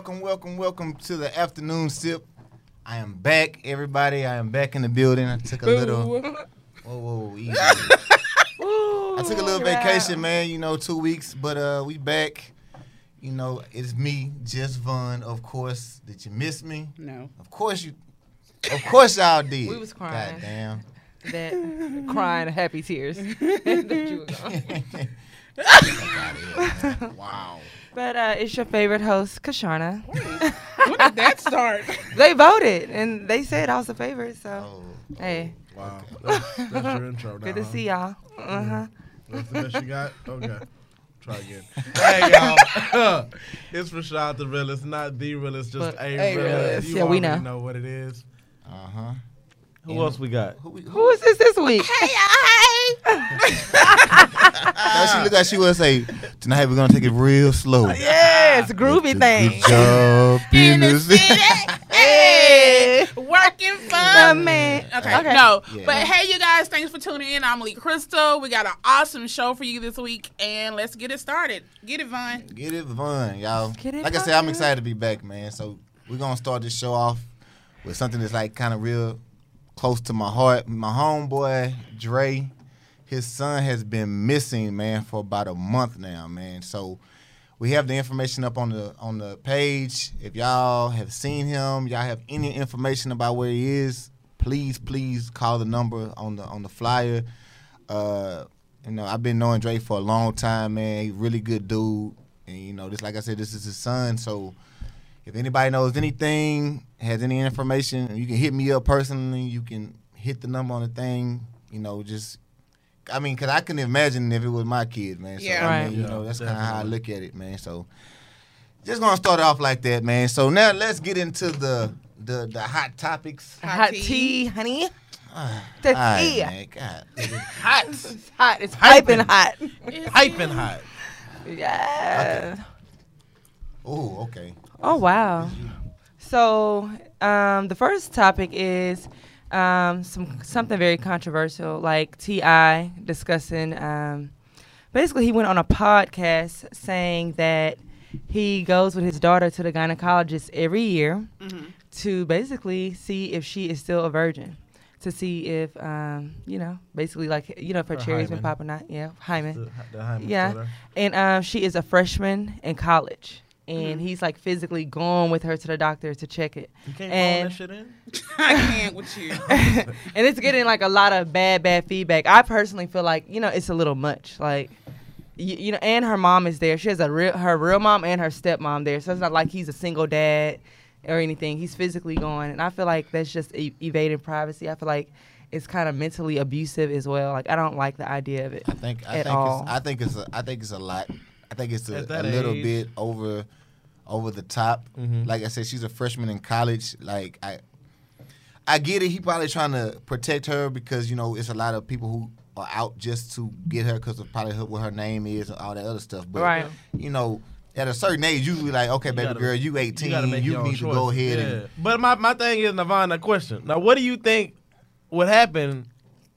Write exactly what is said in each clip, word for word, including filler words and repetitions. Welcome, welcome, welcome to the afternoon sip. I am back, everybody. I am back in the building. I took a little, whoa, whoa, easy. Ooh, I took a little vacation, out. man. You know, two weeks, but uh, we back. You know, it's me, Jess Von. Of course, did you miss me? No. Of course you. Of course y'all did. We was crying. God damn. That crying happy tears that you were gone. Wow. But uh, it's your favorite host, Kashana. When did that start? They voted, and they said I was a favorite, so, oh, oh, hey. Wow. That's, that's your intro now. Good to huh? see y'all. Uh-huh. That's the best you got? Okay. Try again. Hey, y'all. It's Rashad the realest, not the realest, just but a realist. realist. You yeah, we know. know what it is. Uh-huh. Who yeah. else we got? Who, who, who is this this week? Hey, I. She looked like she would say, tonight we're going to take it real slow. Yeah, it's a groovy thing. Job in the city. Hey, working for the man. Okay, okay. no. Yeah. But hey, you guys, thanks for tuning in. I'm Lee Crystal. We got an awesome show for you this week, and let's get it started. Get it, Von. Get it, Von, y'all. Like Von. I said, I'm excited to be back, man. So we're going to start this show off with something that's like kind of real close to my heart. My homeboy, Dre, his son has been missing, man, for about a month now, man. So we have the information up on the on the page. If y'all have seen him, y'all have any information about where he is, please, please call the number on the on the flyer. Uh, you know, I've been knowing Dre for a long time, man. He's a really good dude. And, you know, just like I said, this is his son, so if anybody knows anything, has any information, you can hit me up personally. You can hit the number on the thing. You know, just, I mean, because I couldn't imagine if it was my kid, man. So, yeah, I mean, right. you know, that's kind of how I look at it, man. So, just going to start off like that, man. So, now let's get into the the, the hot topics. Hot, hot tea. tea, honey. Uh, the right, tea. Man, God. It's hot. It's hot. It's piping hot. It's piping hot. Yeah. Okay. Oh, okay. Oh, wow. So um, the first topic is um, some something very controversial, like T I discussing. Um, basically, he went on a podcast saying that he goes with his daughter to the gynecologist every year mm-hmm. to basically see if she is still a virgin, to see if, um, you know, basically like, you know, if her, her cherry's hymen. been popping out. Yeah, hymen. The, the hymen yeah. And um, she is a freshman in college. And he's like physically going with her to the doctor to check it. You can't and call that shit in? I can't with you. And it's getting like a lot of bad, bad feedback. I personally feel like, you know, it's a little much. Like, you, you know, and her mom is there. She has a real, her real mom and her stepmom there. So it's not like he's a single dad or anything. He's physically going. And I feel like that's just e- evading privacy. I feel like it's kind of mentally abusive as well. Like, I don't like the idea of it. I think I at think all. It's, I think it's a, I think it's a lot. I think it's a, a little age. bit over. over the top. Mm-hmm. Like I said, she's a freshman in college. Like, I I get it. He probably trying to protect her because, you know, it's a lot of people who are out just to get her because of probably her, what her name is and all that other stuff. But, right. you know, at a certain age, usually like, okay, you baby gotta, girl, you eighteen. You, you need to choice. go ahead. Yeah. And but my, my thing is, Navana, question. Now, what do you think would happen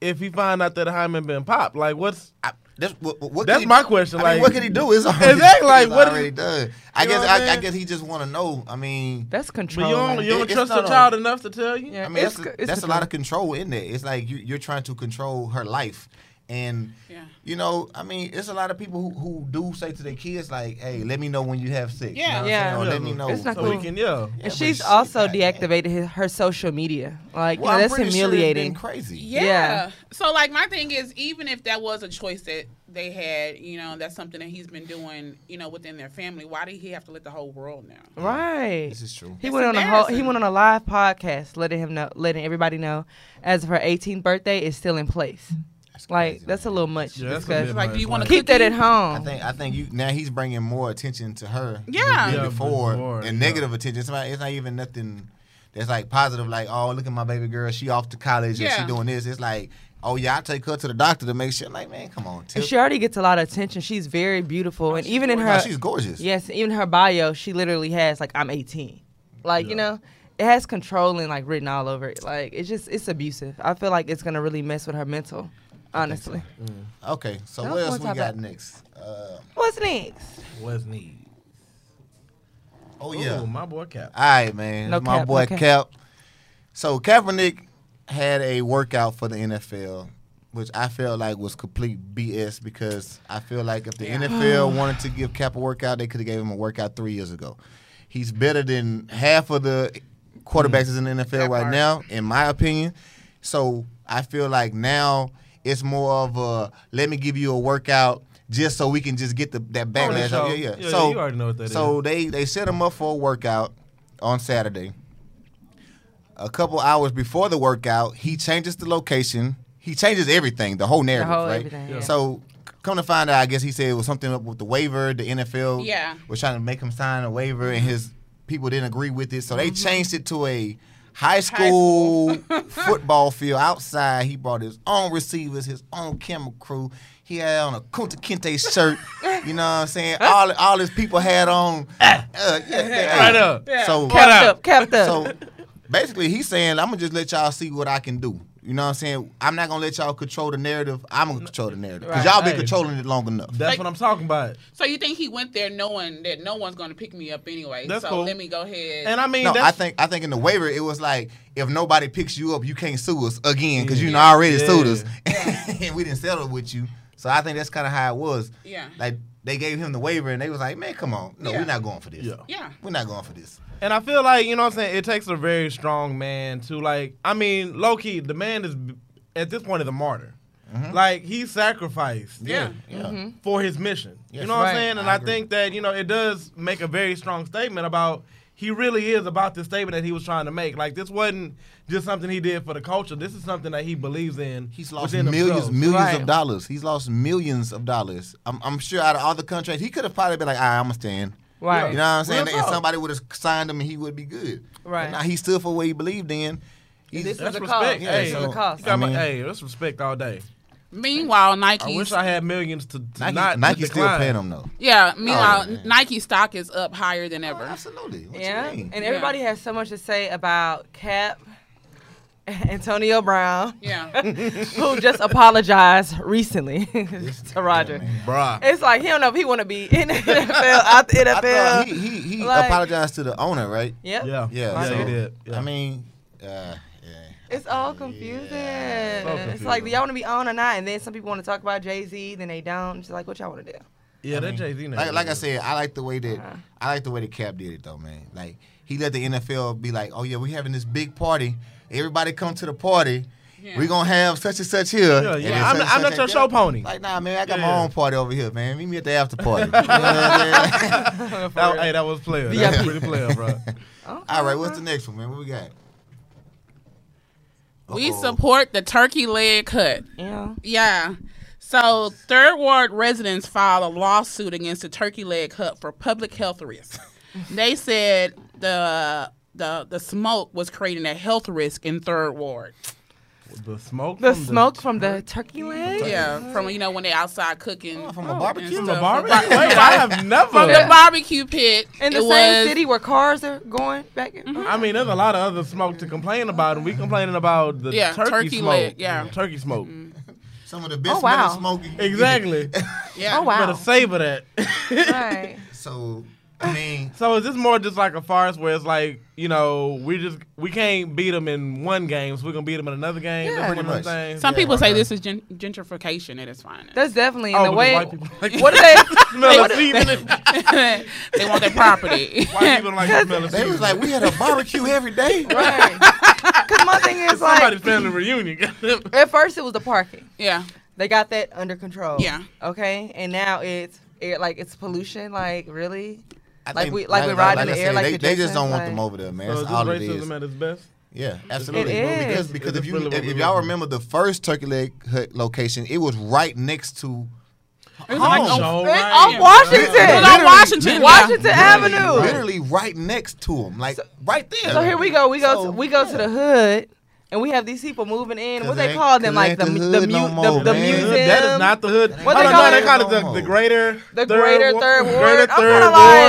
if he find out that hymen been popped? Like, what's... I, That's, what, what That's he, my question. I like, mean, what can he do? It's already, exactly, like, what already is, done. I guess. I, I guess he just want to know. I mean, that's control. But you don't, you don't it, trust your child on. enough to tell you. Yeah, I mean, it's, that's, it's that's a lot of control in there. It's like you, you're trying to control her life, and yeah. you know, I mean, it's a lot of people who, who do say to their kids, like, "Hey, let me know when you have sex." Yeah, you know yeah. Or, yeah. Let me know. It's not so cool. we can, yeah. yeah and she's also she, deactivated his, her social media. Like, well, you know, that's humiliating. Sure it's been crazy. Yeah. So, like, my thing is, even if that was a choice that they had, you know, that's something that he's been doing, you know, within their family, why did he have to let the whole world know? Right. This is true. He went on a whole, he went on a live podcast letting him know, letting everybody know, as of her eighteenth birthday is still in place. That's like, that's a little much. Yeah, because like, do you want to keep that at home? I think, I think you now he's bringing more attention to her. Yeah. Than yeah before, before and yeah. negative attention. It's not, it's not even nothing that's like positive. Like, oh, look at my baby girl. She off to college yeah. and she doing this. It's like, oh, yeah, I take her to the doctor to make sure. Like, man, come on. Tip. And she already gets a lot of attention. She's very beautiful. Oh, and even in her... No, she's gorgeous. Yes, even her bio, she literally has, like, I'm eighteen. Like, yeah. you know, it has controlling, like, written all over it. Like, it's just, it's abusive. I feel like it's going to really mess with her mental, honestly. So. Mm. Okay, so what else we got about. next? Uh, What's next? What's next? Oh, yeah. Ooh, my boy Cap. All right, man. No my cap, boy no cap. Cap. So Kaepernick had a workout for the N F L, which I felt like was complete B S because I feel like if the yeah. N F L wanted to give Cap a workout, they could have gave him a workout three years ago. He's better than half of the quarterbacks mm. in the N F L that right part. now, in my opinion. So I feel like now it's more of a let me give you a workout just so we can just get the that backlash. Oh, yeah, yeah, yeah. So you already know what that so is. they they set him up for a workout on Saturday. A couple hours before the workout, he changes the location. He changes everything, the whole narrative, the whole right? Yeah. So come to find out, I guess he said it was something up with the waiver. The N F L yeah. was trying to make him sign a waiver, and his people didn't agree with it, so they mm-hmm. changed it to a high school, high school. football field outside. He brought his own receivers, his own camera crew. He had on a Kunta Kinte shirt. You know what I'm saying? All all his people had on. Uh, yeah, yeah, right up. Yeah. So, capped up, capped up. So basically, he's saying, I'm going to just let y'all see what I can do. You know what I'm saying? I'm not going to let y'all control the narrative. I'm going to control the narrative. Because y'all right. been controlling it long enough. That's like, what I'm talking about. So you think he went there knowing that no one's going to pick me up anyway. That's so cool. Let me go ahead. And I mean, no, that's... I think I think in the waiver, it was like, if nobody picks you up, you can't sue us again because yeah. you already yeah. sued us. Yeah. And we didn't settle with you. So I think that's kind of how it was. Yeah. Like, they gave him the waiver, and they was like, man, come on. No, yeah. we're not going for this. Yeah. yeah. We're not going for this. And I feel like, you know what I'm saying, it takes a very strong man to, like, I mean, low-key, the man is, at this point, is a martyr. Mm-hmm. Like, he sacrificed yeah. Yeah. Mm-hmm. for his mission. Yes, you know what right. I'm saying? And I, I think that, you know, it does make a very strong statement about he really is about this statement that he was trying to make. Like, this wasn't just something he did for the culture. This is something that he believes in. He's lost millions, himself. millions right. of dollars. He's lost millions of dollars. I'm, I'm sure out of all the contracts, he could have probably been like, all right, I'm going to stand. Right. You know what I'm saying? Real and talk. Somebody would have signed him and he would be good. Right. And now he stood for what he believed in. He's, this that's is the cost. Yeah, hey, this so, is the cost. I mean, hey, that's respect all day. Meanwhile, Nike. I wish I had millions to, to Nike, not Nike's still paying them though. Yeah. Meanwhile, oh, Nike stock is up higher than ever. Oh, absolutely. What yeah. you mean? And everybody yeah. has so much to say about Cap, Antonio Brown. Yeah. Who just apologized recently to Roger. Yeah, it's like he don't know if he want to be in the N F L, out the N F L. He he, he like, apologized to the owner, right? Yep. Yeah. Yeah. Yeah. So, he did. Yeah. I mean. Uh, It's all confusing. Yeah, it's, all confusing. It's like, do y'all want to be on or not? And then some people want to talk about Jay-Z, then they don't. It's like, what y'all want to do? Yeah, I that Jay-Z. Like, like I said, I like the way that uh-huh. I like the way that Cap did it though, man. Like he let the N F L be like, oh yeah, we're having this big party. Everybody come to the party. Yeah. We're going to have such and such here. Yeah, yeah. I'm, such, I'm such, not your show pony. Like, nah, man, I got yeah. my own party over here, man. Meet me at the after party. You know what I'm saying? Hey, that was player. That was pretty player, bro. Okay, all right, what's the next one, man? What we got? Uh-oh. We support the Turkey Leg Hut. Yeah. Yeah. So, Third Ward residents filed a lawsuit against the Turkey Leg Hut for public health risk. They said the the the smoke was creating a health risk in Third Ward. The smoke. The from smoke the from the turkey leg. Yeah, from you know when they outside cooking. Oh, from a barbecue. From a barbecue. Wait, I have never. From the barbecue pit in the same was, city where cars are going back. And mm-hmm. I mean, there's a lot of other smoke to complain about, and we complaining about the yeah, turkey, turkey smoke. Leg, yeah, turkey smoke. Mm-hmm. Some of the best oh, wow. smoking. Exactly. yeah. Oh wow. You better savor that. right. So. I mean, so is this more just like a farce where it's like, you know, we just we can't beat them in one game, so we're gonna beat them in another game? Yeah. Pretty much. Some yeah, people say right. this is gen gentrification at its finest. That's definitely oh, in the way. White people like what are they? they, they want their property. White people like the smell of They was like, we had a barbecue every day. Right. Because my thing is like somebody's family reunion. At first, it was the parking. Yeah. They got that under control. Yeah. Okay. And now it's it, like it's pollution. Like really. I like think, we like, like we ride like, in like the air said, like they, the they just don't like, want them over there, man. So that's all it is. Racism at its best. Yeah, absolutely. It is. Because, because it's if you really if, if y'all remember the first Turkey Leg Hut location, it was right next to. It was like on, on, right. on Washington. Yeah. It was on Washington. Washington yeah. Avenue. Literally right next to them, like so, right there. So here we go. We go. So, to, we go yeah. to the hood. and we have these people moving in. What they call them? Like the the, the, mu- no more, the, the museum. That is not the hood. What they call it? They call it the, the greater, the greater third ward. Greater third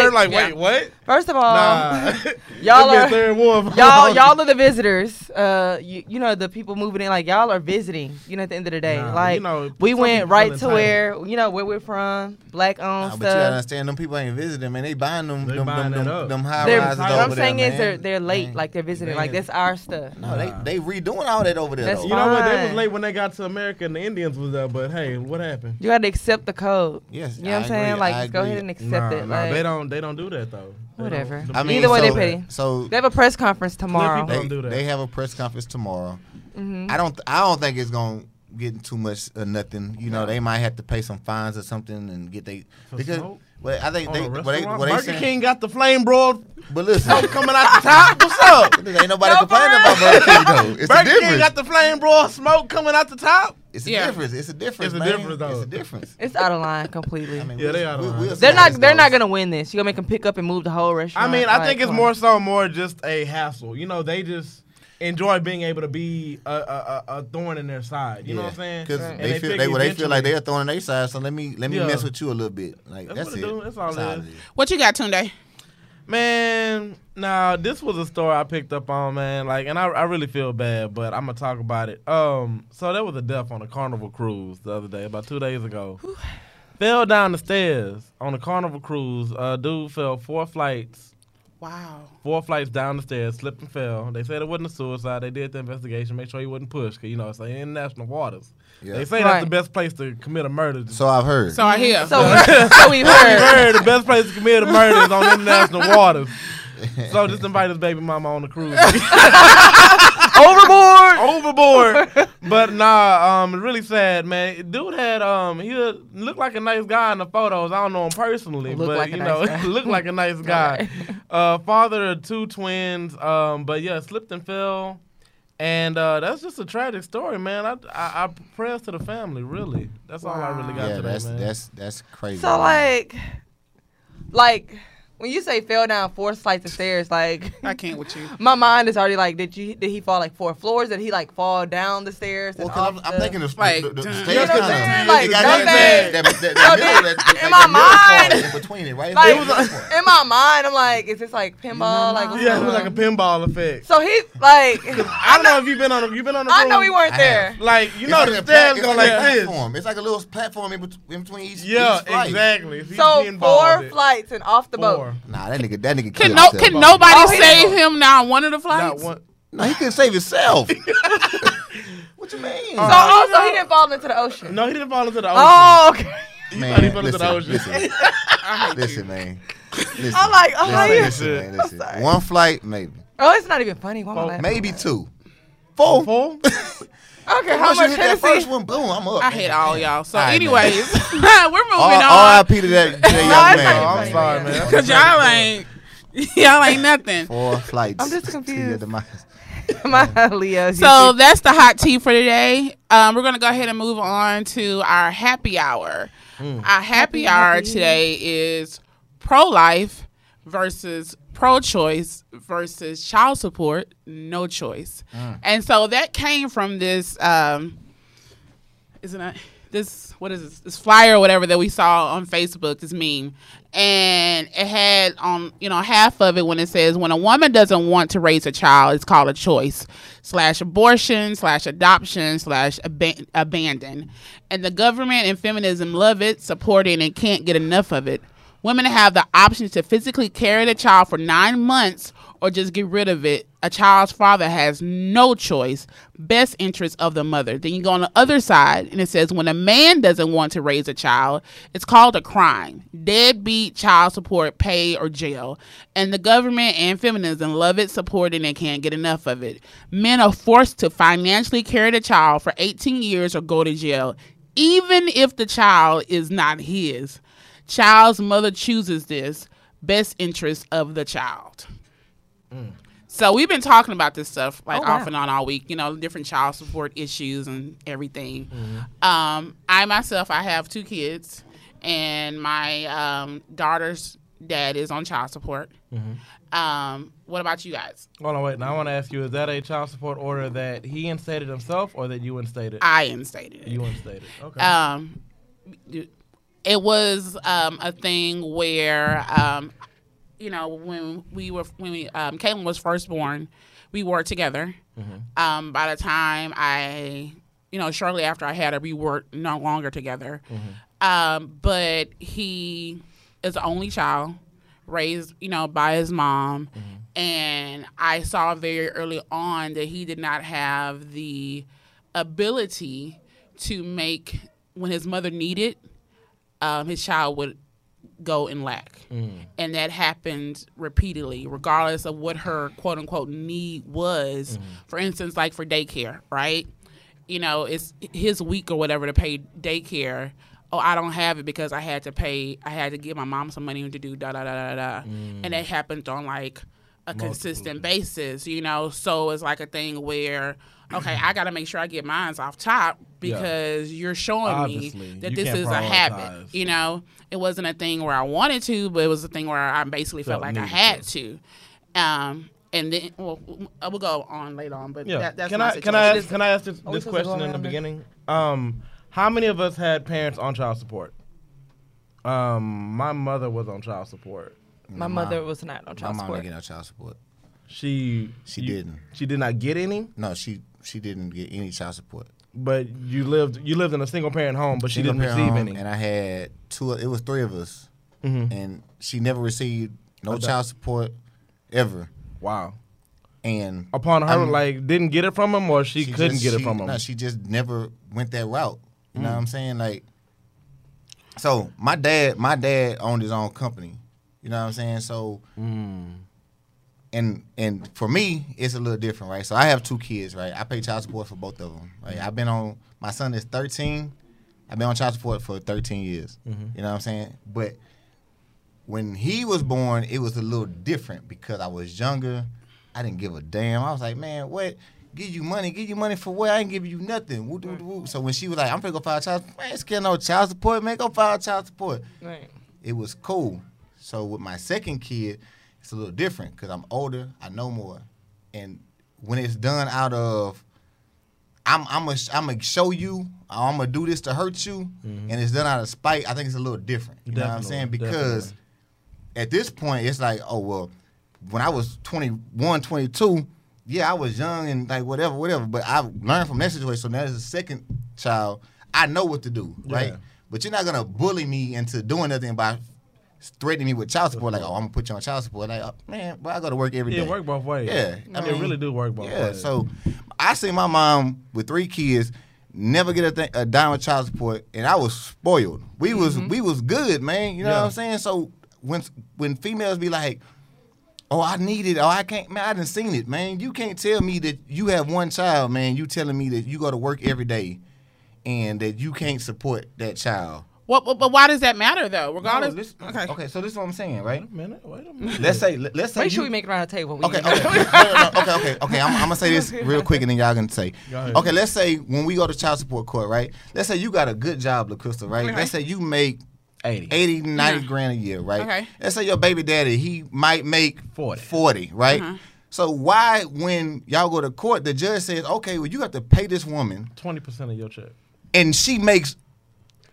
ward. Like, like yeah. wait, what? First of all, nah. y'all are third ward. Y'all, y'all are the visitors. Uh, you, you know the people moving in. Like y'all are visiting. You know, at the end of the day, nah, like you know, we went right to where you know where we're from, black owned nah, stuff. But you understand, them people ain't visiting. Man, they buying them them them them high rises. What I'm saying is they're they're late. Like they're visiting. Like that's our stuff. No, they they redoing all that over there. That's though. You know what? They was late when they got to America and the Indians was there. But hey, what happened? You got to accept the code. Yes, you know I what I'm saying. Like, just go ahead and accept nah, it. Nah, like, they don't. They don't do that though. They whatever. I mean, either way, so, they pay. So they have a press conference tomorrow. They, do that. They have a press conference tomorrow. Mm-hmm. I don't. I don't think it's gonna get too much or nothing. You know, no. They might have to pay some fines or something and get they for because. Smoke? Well, I think they, what they, what Burger they King got the flame broiled. But listen, coming out the top. What's up? Ain't nobody no, complaining about Burger King though. It's Burger a difference. King got the flame broiled smoke coming out the top. It's a yeah. difference. It's a difference. It's a man. difference. Though. It's a difference. It's out of line completely. I mean, yeah, they out of line. We'll they're not. They're goes. not gonna win this. You gonna make them pick up and move the whole restaurant. I mean, I like, think it's more so more just a hassle. You know, they just enjoy being able to be a, a, a thorn in their side. You yeah. know what I'm saying? Because right. they, they, feel, they, they feel like they're a thorn in their side, so let me let me yeah. mess with you a little bit. Like That's, that's what it. Do. That's all that's it is. It is. What you got, Tunde? Man, now, this was a story I picked up on, man. Like, and I, I really feel bad, but I'm going to talk about it. Um, So there was a death on a Carnival cruise the other day, about two days ago. Whew. Fell down the stairs on a Carnival cruise. Uh, dude fell four flights. Wow. Four flights down the stairs, slipped and fell. They said it wasn't a suicide. They did the investigation, make sure he wasn't pushed, because, you know, it's like international waters. Yeah. They say right. that's the best place to commit a murder. So I've heard. So I hear. So, so we've heard. We've heard the best place to commit a murder is on international waters. So just invite his baby mama on the cruise. Overboard! Overboard! But nah, um, really sad, man. Dude had, um, he looked like a nice guy in the photos. I don't know him personally, look but like you know, nice looked like a nice guy. Uh, father of two twins, um, but yeah, slipped and fell. And uh, that's just a tragic story, man. I, I, I prayers to the family, really. That's wow. all I really got yeah, today, that's, man. That's, that's crazy. So, man. like, like, when you say fell down four flights of stairs, like I can't with you. My mind is already like, did you did he fall like four floors? Did he like fall down the stairs? Well, I'm, I'm thinking the, like, the, the, the stairs. You know what I'm like, in my mind, in between it, right? Like, it was in my mind, I'm like, is this like pinball? Like what's yeah, it was like a pinball effect. So he like I don't know if you've been on a, you've been on. The I know we weren't there. Like you know the stairs go like this. It's like a little platform in between each. Yeah, exactly. So four flights and off the boat. Nah, that nigga, that nigga can no, can nobody oh, save know. him now on one of the flights? One. No, he couldn't save himself. What you mean? So uh, also no. he didn't fall into the ocean. No, he didn't fall into the ocean. Oh, okay. You man, he fell listen, into the ocean. Listen, listen man. Listen, I'm like, oh, listen, yeah. listen, man, listen. I'm sorry. One flight, maybe. Oh, it's not even funny. Why Four, maybe two. Four. Four? Okay, how much Tennessee? First one, boom, I'm up. I hate all y'all. So, all right, anyways, we're moving all, on. R I P to that, that young no, man. Oh, I'm sorry, man. Because y'all ain't, y'all ain't nothing. Four flights. I'm just confused. To My Leo. So that's the hot tea for today. Um, we're gonna go ahead and move on to our happy hour. Mm. Our happy, happy hour happy. today is pro-life versus pro-choice versus child support, no choice. Mm. And so that came from this, um, isn't it, this, what is this, this flyer or whatever that we saw on Facebook, this meme. And it had on, um, you know, half of it when it says, when a woman doesn't want to raise a child, it's called a choice, slash abortion, slash adoption, slash ab- abandon. And the government and feminism love it, support it, and can't get enough of it. Women have the option to physically carry the child for nine months or just get rid of it. A child's father has no choice. Best interest of the mother. Then you go on the other side, and it says when a man doesn't want to raise a child, it's called a crime. Deadbeat, child support, pay, or jail. And the government and feminism love it, support it, and can't get enough of it. Men are forced to financially carry the child for eighteen years or go to jail, even if the child is not his. Child's mother chooses this, best interest of the child. Mm. So we've been talking about this stuff like oh, wow. off and on all week, you know, different child support issues and everything. Mm-hmm. Um, I myself, I have two kids, and my um, daughter's dad is on child support. Mm-hmm. Um, what about you guys? Hold on, wait. Now I want to ask you: is that a child support order that he instated himself, or that you instated? I instated it. You instated. Okay. Um, it was um a thing where um, you know, when we were when we um Caitlyn was first born, we were together. Mm-hmm. Um, by the time I, you know, shortly after I had her, we were no longer together. Mm-hmm. Um, but he is the only child, raised, you know, by his mom. Mm-hmm. And I saw very early on that he did not have the ability to make, when his mother needed, um, his child would go in lack. Mm-hmm. And that happened repeatedly, regardless of what her quote unquote need was. Mm-hmm. For instance, like for daycare, right? You know, it's his week or whatever to pay daycare. Oh, I don't have it because I had to pay, I had to give my mom some money to do da da da da da. Mm. And it happened on like a Multiple. consistent basis, you know? So it's like a thing where, okay, I got to make sure I get mine off top because yeah. you're showing Obviously, me that this is a habit, you know? It wasn't a thing where I wanted to, but it was a thing where I basically felt, felt like I had to. to. Um, And then, well, we'll go on later on, but yeah. that, that's can I can I ask, can I ask this, oh, this question in the beginning? Um, how many of us had parents on child support? Um, my mother was on child support. My, my mother was not on child my support. My mom didn't get no child support. She she you, didn't. She did not get any. No, she she didn't get any child support. But you lived you lived in a single parent home, but single she didn't receive any. And I had two. It was three of us, mm-hmm. and she never received no okay. child support ever. Wow. And upon her, I mean, like, didn't get it from him, or she, she couldn't just, get she, it from him? No, she just never went that route. You mm. know what I'm saying? Like, so my dad, my dad owned his own company. You know what I'm saying? So, mm. and and for me, it's a little different, right? So I have two kids, right? I pay child support for both of them. Right? I've been on, my son is thirteen. I've been on child support for thirteen years. Mm-hmm. You know what I'm saying? But when he was born, it was a little different because I was younger. I didn't give a damn. I was like, man, what? Give you money. Give you money for what? I ain't give you nothing. Woo, doo, doo, woo. So when she was like, I'm finna go file child support. Man, it's getting no child support. Man, go file child support. Right. It was cool. So with my second kid, it's a little different because I'm older. I know more. And when it's done out of, I'm I'm going to show you, I'm going to do this to hurt you, mm-hmm. and it's done out of spite, I think it's a little different. You definitely, know what I'm saying? Because definitely. At this point, it's like, oh, well, when I was twenty-one, twenty-two, yeah, I was young and like whatever, whatever. But I learned from that situation. So now as a second child, I know what to do, right? Yeah. But you're not going to bully me into doing nothing by threatening me with child support. Like, oh, I'm going to put you on child support. Like, oh, man, well, I go to work every yeah, day. It work both ways. Yeah. I mean, it really do work both yeah, ways. Yeah, so I see my mom with three kids never get a, th- a dime of child support, and I was spoiled. We mm-hmm. was we was good, man. You know yeah. what I'm saying? So When when females be like, oh, I need it, oh, I can't, man, I done seen it, man. You can't tell me that you have one child, man. You telling me that you go to work every day and that you can't support that child. What? Well, but why does that matter, though? Regardless. No, this, okay. Okay. So this is what I'm saying, right? Wait a minute. Wait a minute. Let's say. Let's say. Make you, sure we make it around the table. Okay. Okay. no, no, okay. Okay. Okay. I'm, I'm gonna say this real quick, and then y'all gonna say. Go okay. Let's say when we go to child support court, right? Let's say you got a good job, La Crystal, right? Okay. Let's say you make eighty, ninety yeah. grand a year, right? Okay. Let's say your baby daddy, he might make forty, forty right? Uh-huh. So why, when y'all go to court, the judge says, okay, well, you have to pay this woman twenty percent of your check. And she makes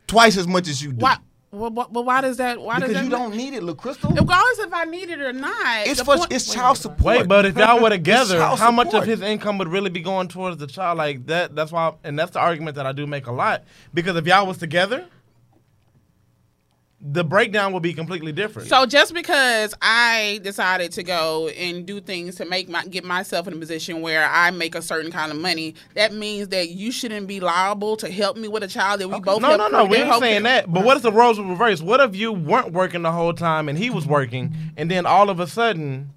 twice as much as you do. Why? Well, but, but why does that? Why because does that you don't need it, La Crystal. Regardless if I need it or not, it's for, point, it's child support. Wait, but if y'all were together, how support. much of his income would really be going towards the child? Like that? That's why, and that's the argument that I do make a lot. Because if y'all was together, the breakdown will be completely different. So just because I decided to go and do things to make my get myself in a position where I make a certain kind of money, that means that you shouldn't be liable to help me with a child that we okay. both. No, no, no. We ain't saying that. But what if the roles were reversed? What if you weren't working the whole time and he was working, and then all of a sudden,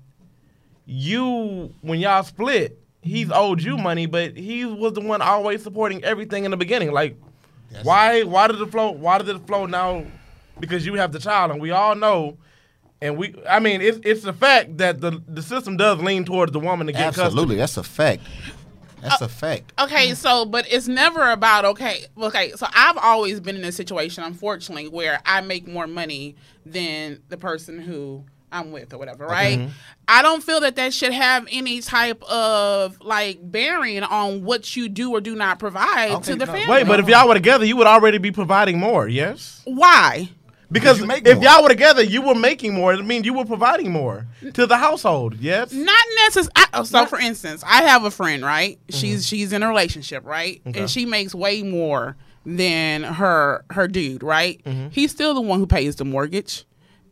you when y'all split, he's owed you money, but he was the one always supporting everything in the beginning. Like, yes. why? Why did the flow? Why did the flow now? Because you have the child, and we all know, and we, I mean, it's it's a fact that the, the system does lean towards the woman to get Absolutely, custody. Absolutely, that's a fact. That's uh, a fact. Okay, so, but it's never about, okay, okay, so I've always been in a situation, unfortunately, where I make more money than the person who I'm with or whatever, right? Mm-hmm. I don't feel that that should have any type of, like, bearing on what you do or do not provide okay, to the no. family. Wait, but if y'all were together, you would already be providing more, yes? Why? Because if y'all were together, you were making more. I mean, you were providing more to the household. Yes, not necessarily. So, for instance, I have a friend, right? Mm-hmm. She's she's in a relationship, right? Okay. And she makes way more than her her dude, right? Mm-hmm. He's still the one who pays the mortgage.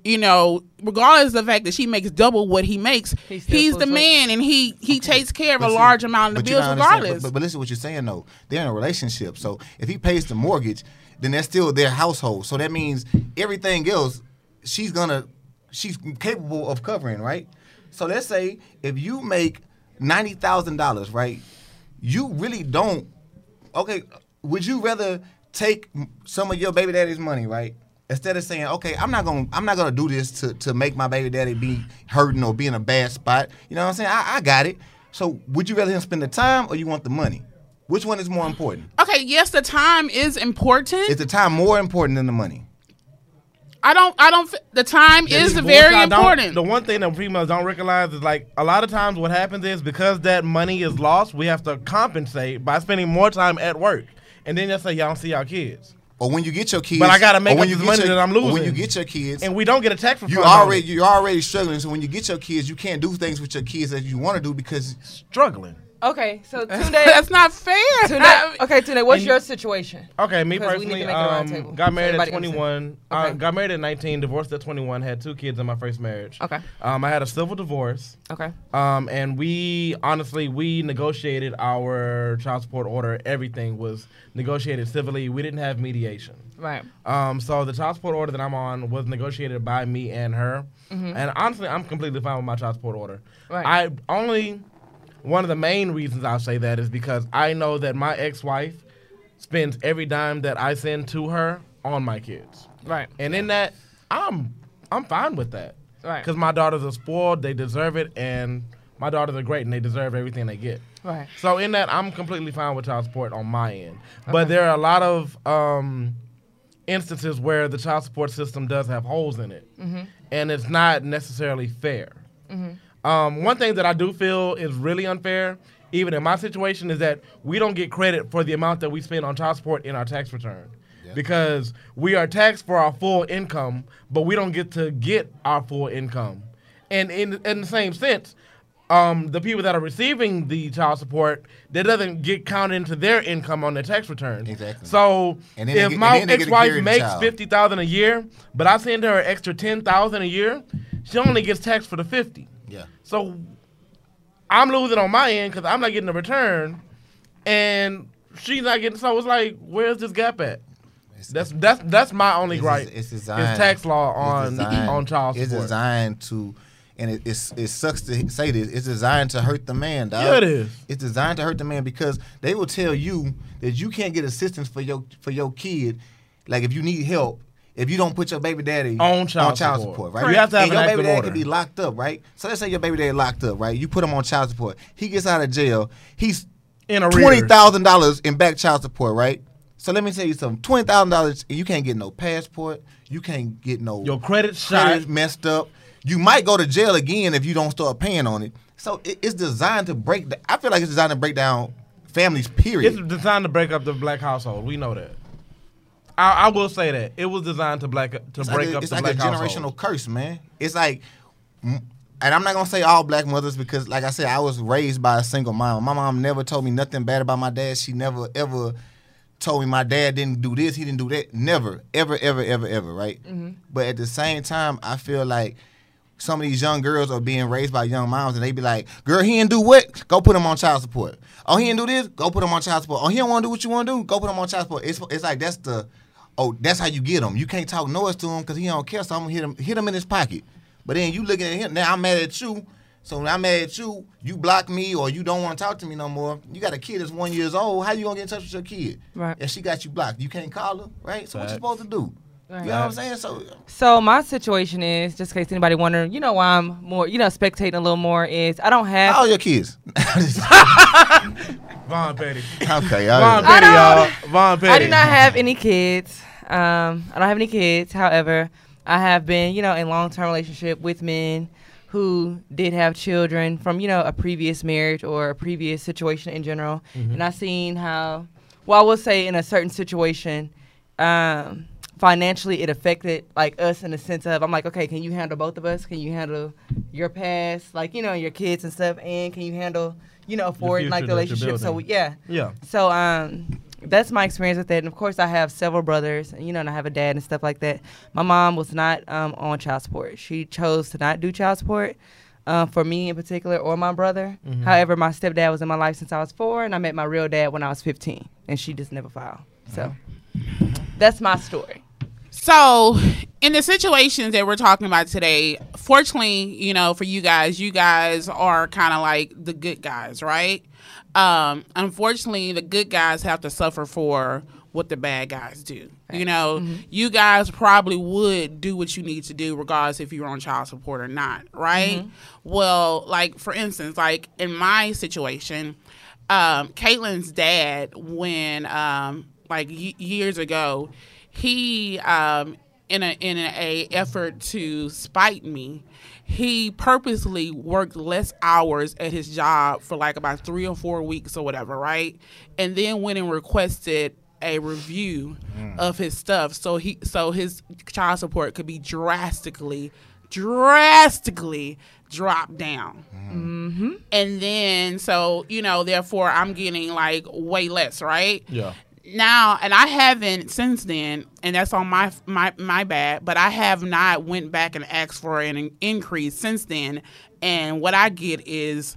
You know, regardless of the fact that she makes double what he makes, he's, he's the man, and he, he okay. takes care of but a see, large amount of the bills regardless. But, but, but listen to what you're saying, though. They're in a relationship. So if he pays the mortgage, then that's still their household. So that means everything else she's gonna she's capable of covering, right? So let's say if you make ninety thousand dollars, right, you really don't – okay, would you rather take some of your baby daddy's money, right, instead of saying, okay, I'm not gonna I'm not gonna do this to, to make my baby daddy be hurting or be in a bad spot. You know what I'm saying? I, I got it. So would you rather him spend the time or you want the money? Which one is more important? Okay, yes, the time is important. Is the time more important than the money? I don't, I don't, the time yeah, is very important. The one thing that females don't recognize is, like, a lot of times what happens is because that money is lost, we have to compensate by spending more time at work. And then they'll say, y'all don't see our kids. Or when you get your kids. But I got to make up the money your, that I'm losing. When you get your kids. And we don't get a tax refund. You already, you're already struggling. So when you get your kids, you can't do things with your kids that you want to do because. Struggling. Okay, so Tunde, that's not fair. Tunde, okay, Tunde, what's and, your situation? Okay, me personally, um, got married so at twenty-one. Okay. Uh, got married at nineteen, divorced at twenty-one. Had two kids in my first marriage. Okay. Um, I had a civil divorce. Okay. Um, and we honestly we negotiated our child support order. Everything was negotiated civilly. We didn't have mediation. Right. Um, so the child support order that I'm on was negotiated by me and her. Mm-hmm. And honestly, I'm completely fine with my child support order. Right. I only. One of the main reasons I'll say that is because I know that my ex-wife spends every dime that I send to her on my kids. Right. And yeah. in that, I'm I'm fine with that. Right. Because my daughters are spoiled, they deserve it, and my daughters are great, and they deserve everything they get. Right. So in that, I'm completely fine with child support on my end. Okay. But there are a lot of um, instances where the child support system does have holes in it, mm-hmm. and it's not necessarily fair. Mm-hmm. Um, one thing that I do feel is really unfair, even in my situation, is that we don't get credit for the amount that we spend on child support in our tax return. Yeah. Because we are taxed for our full income, but we don't get to get our full income. And in, in the same sense, um, the people that are receiving the child support, that doesn't get counted into their income on their tax returns. Exactly. So and if get, my ex-wife makes fifty thousand dollars a year, but I send her an extra ten thousand dollars a year, she only gets taxed for the fifty thousand dollars. Yeah. So I'm losing on my end because I'm not getting a return, and she's not getting. So it's like, where's this gap at? It's, that's that's that's my only it's, gripe. It's, it's designed. It's tax law on designed, on child support. It's designed to, and it it's, it sucks to say this. It's designed to hurt the man, dog. Yeah, it is. It's designed to hurt the man because they will tell you that you can't get assistance for your for your kid, like if you need help. If you don't put your baby daddy on child, on child support. support, right? You have to have and an your baby daddy order. Can be locked up, right? So let's say your baby daddy locked up, right? You put him on child support. He gets out of jail. He's in twenty thousand dollars in back child support, right? So let me tell you something. twenty thousand dollars, and you can't get no passport. You can't get no your credit shot messed up. You might go to jail again if you don't start paying on it. So it, it's designed to break. The, I feel like it's designed to break down families. Period. It's designed to break up the black household. We know that. I, I will say that it was designed to black to it's break like a, up. It's the like black a generational household. Curse, man. It's like, and I'm not gonna say all black mothers because, like I said, I was raised by a single mom. My mom never told me nothing bad about my dad. She never ever told me my dad didn't do this, he didn't do that. Never, ever, ever, ever, ever. Right. Mm-hmm. But at the same time, I feel like some of these young girls are being raised by young moms, and they be like, "Girl, he didn't do what? Go put him on child support. Oh, he didn't do this? Go put him on child support. Oh, he don't want to do what you want to do? Go put him on child support." It's it's like that's the oh, that's how you get him. You can't talk noise to him because he don't care, so I'm going to hit him, hit him in his pocket. But then you looking at him, now I'm mad at you, so when I'm mad at you, you block me or you don't want to talk to me no more. You got a kid that's one years old. How you going to get in touch with your kid? Right. And she got you blocked. You can't call her, right? So right. What you supposed to do? Right. You know what I'm saying? So so my situation is, just in case anybody wondering, you know why I'm more, you know, spectating a little more is I don't have. How old are your kids? Von Betty. Okay, y'all. Von Betty, y'all. Von Betty. I do not have any kids. Um, I don't have any kids. However, I have been, you know, in long-term relationship with men who did have children from, you know, a previous marriage or a previous situation in general. Mm-hmm. And I've seen how, well, I will say in a certain situation, um, financially it affected, like, us in the sense of, I'm like, okay, can you handle both of us? Can you handle your past, like, you know, your kids and stuff? And can you handle, you know, afford, like, the relationship? So, yeah. Yeah. So, um... that's my experience with that. And, of course, I have several brothers, and, you know, and I have a dad and stuff like that. My mom was not um, on child support. She chose to not do child support uh, for me in particular or my brother. Mm-hmm. However, my stepdad was in my life since I was four, and I met my real dad when I was fifteen, and she just never filed. So that's my story. So in the situations that we're talking about today, fortunately, you know, for you guys, you guys are kind of like the good guys, right? Um, unfortunately, the good guys have to suffer for what the bad guys do. Right. You know, mm-hmm. you guys probably would do what you need to do regardless if you're on child support or not, right? Mm-hmm. Well, like, for instance, like in my situation, um, Caitlyn's dad, when, um, like, y- years ago, he, um, in a, in a effort to spite me, he purposely worked less hours at his job for like about three or four weeks or whatever, right? And then went and requested a review mm. of his stuff so he so his child support could be drastically, drastically dropped down. Mm. Mm-hmm. And then, so, you know, therefore I'm getting like way less, right? Yeah. Now, and I haven't since then, and that's on my my my bad, but I have not went back and asked for an increase since then, and what I get is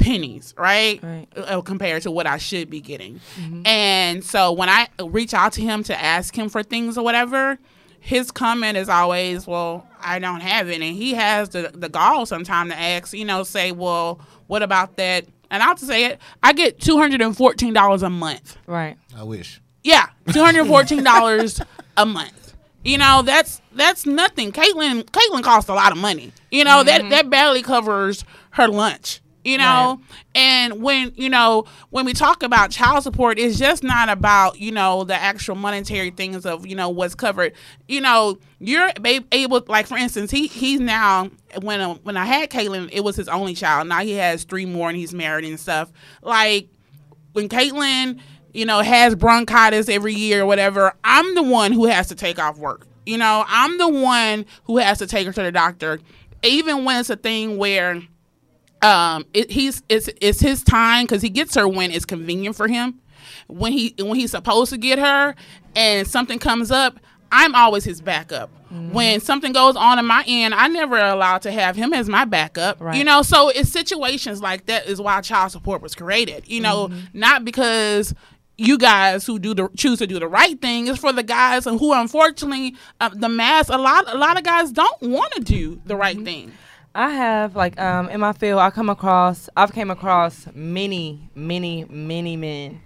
pennies, right, right. Uh, compared to what I should be getting. Mm-hmm. And so when I reach out to him to ask him for things or whatever, his comment is always, well, I don't have it, and he has the, the gall sometimes to ask, you know, say, well, what about that? And I'll just say it, I get two hundred fourteen dollars a month. Right. I wish. Yeah, two hundred fourteen dollars a month. You know, that's that's nothing. Caitlyn Caitlyn costs a lot of money. You know, mm-hmm. that, that barely covers her lunch, you know. Right. And when, you know, when we talk about child support, it's just not about, you know, the actual monetary things of, you know, what's covered. You know, you're able, like, for instance, he he's now, when uh, when I had Caitlyn, it was his only child. Now he has three more and he's married and stuff. Like, when Caitlyn, you know, has bronchitis every year or whatever, I'm the one who has to take off work. You know, I'm the one who has to take her to the doctor. Even when it's a thing where um, it, he's it's it's his time, because he gets her when it's convenient for him, when he when he's supposed to get her, and something comes up, I'm always his backup. Mm-hmm. When something goes on in my end, I never allowed to have him as my backup. Right. You know, so it's situations like that is why child support was created. You know, mm-hmm. not because you guys who do the choose to do the right thing, is for the guys and who, unfortunately, uh, the mass a lot a lot of guys don't want to do the right mm-hmm. thing. I have, like, um, in my field, I come across, I've came across many, many, many men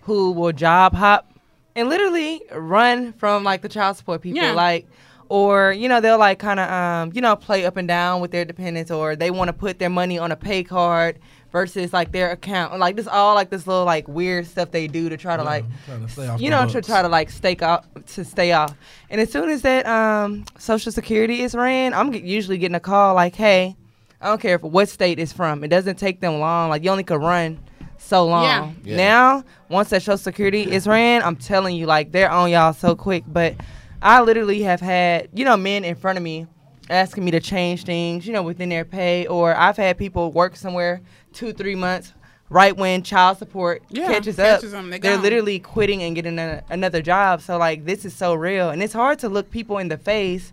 who will job hop and literally run from, like, the child support people. Yeah. Like, or, you know, they'll, like, kind of, um, you know, play up and down with their dependents, or they want to put their money on a pay card versus, like, their account. Like, this all, like, this little, like, weird stuff they do to try to, yeah, like, trying to stay off, you know, books. to try to, like, stake off, to stay off. And as soon as that um, Social Security is ran, I'm get, usually getting a call like, hey, I don't care if what state it's from. It doesn't take them long. Like, you only could run so long. Yeah. Yeah. Now, once that Social Security is ran, I'm telling you, like, they're on y'all so quick. But I literally have had, you know, men in front of me asking me to change things, you know, within their pay. Or I've had people work somewhere two, three months right when child support yeah, catches, catches up. Them, they they're gone. Literally quitting and getting a, another job. So, like, this is so real. And it's hard to look people in the face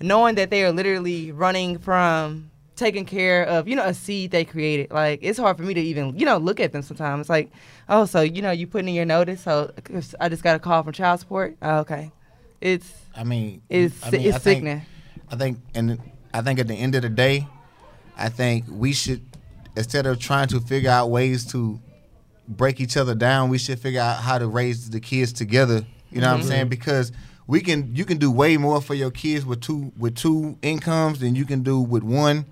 knowing that they are literally running from taking care of, you know, a seed they created. Like, it's hard for me to even, you know, look at them sometimes. It's like, oh, so, you know, you putting in your notice, so I just got a call from child support. Oh, okay. It's, I mean, it's, I mean, it's I sickening. Think, I think, and I think at the end of the day, I think we should, instead of trying to figure out ways to break each other down, we should figure out how to raise the kids together. You know mm-hmm. what I'm saying? Because we can, you can do way more for your kids with two with two incomes than you can do with one.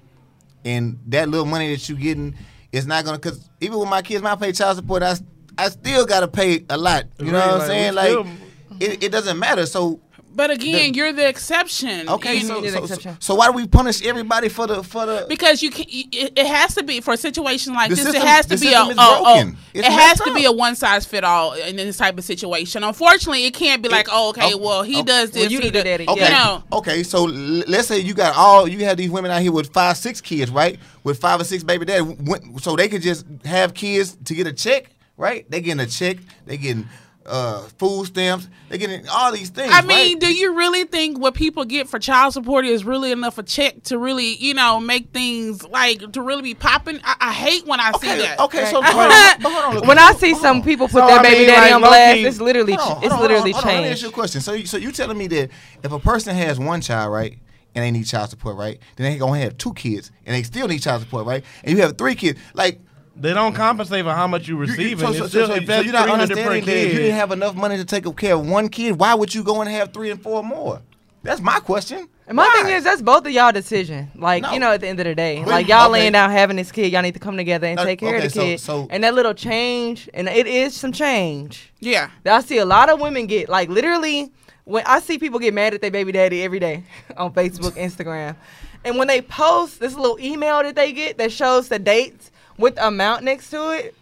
And that little money that you're getting, It's not gonna, cause even with my kids, when I pay child support, I I still gotta pay a lot. You right, know what like, I'm saying? Like still... it, it doesn't matter. So. But again, the, you're the exception. Okay, so, so, exception. So, so why do we punish everybody for the for the? Because you can. It, it has to be for a situation like this. System, it has to be a. a oh, it has to up. be a one size fit all in this type of situation. Unfortunately, it can't be it, like, oh, okay, oh, well, he oh, does this. Well, you he do that. Okay, you know. Okay. So let's say you got all you had these women out here with five, six kids, right? With five or six baby daddy, so they could just have kids to get a check, right? They getting a check. They getting. Uh, food stamps, they're getting all these things. I mean, right? Do you really think what people get for child support is really enough a check to really, you know, make things like to really be popping? I, I hate when I okay, see that. Okay, okay. so hold on, when I see some people put so, their I baby mean, daddy like, on blast, it's literally, hold on, hold it's on, literally hold on, hold on, changed. Let me ask you a question. So, you, so you telling me that if a person has one child, right, and they need child support, right, then they gonna have two kids and they still need child support, right, and you have three kids, like. They don't compensate for how much you receive. So, so, so, so, so you're not understanding that if you didn't have enough money to take care of one kid, why would you go and have three and four more? That's my question. And my why? thing is, that's both of y'all decision. Like, no. you know, at the end of the day. Really? Like, y'all okay. laying down having this kid. Y'all need to come together and no, take care okay, of the kid. So, so. And that little change, and it is some change. Yeah. I see a lot of women get, like, literally, when I see people get mad at their baby daddy every day on Facebook, Instagram. And when they post this little email that they get that shows the dates, with amount next to it,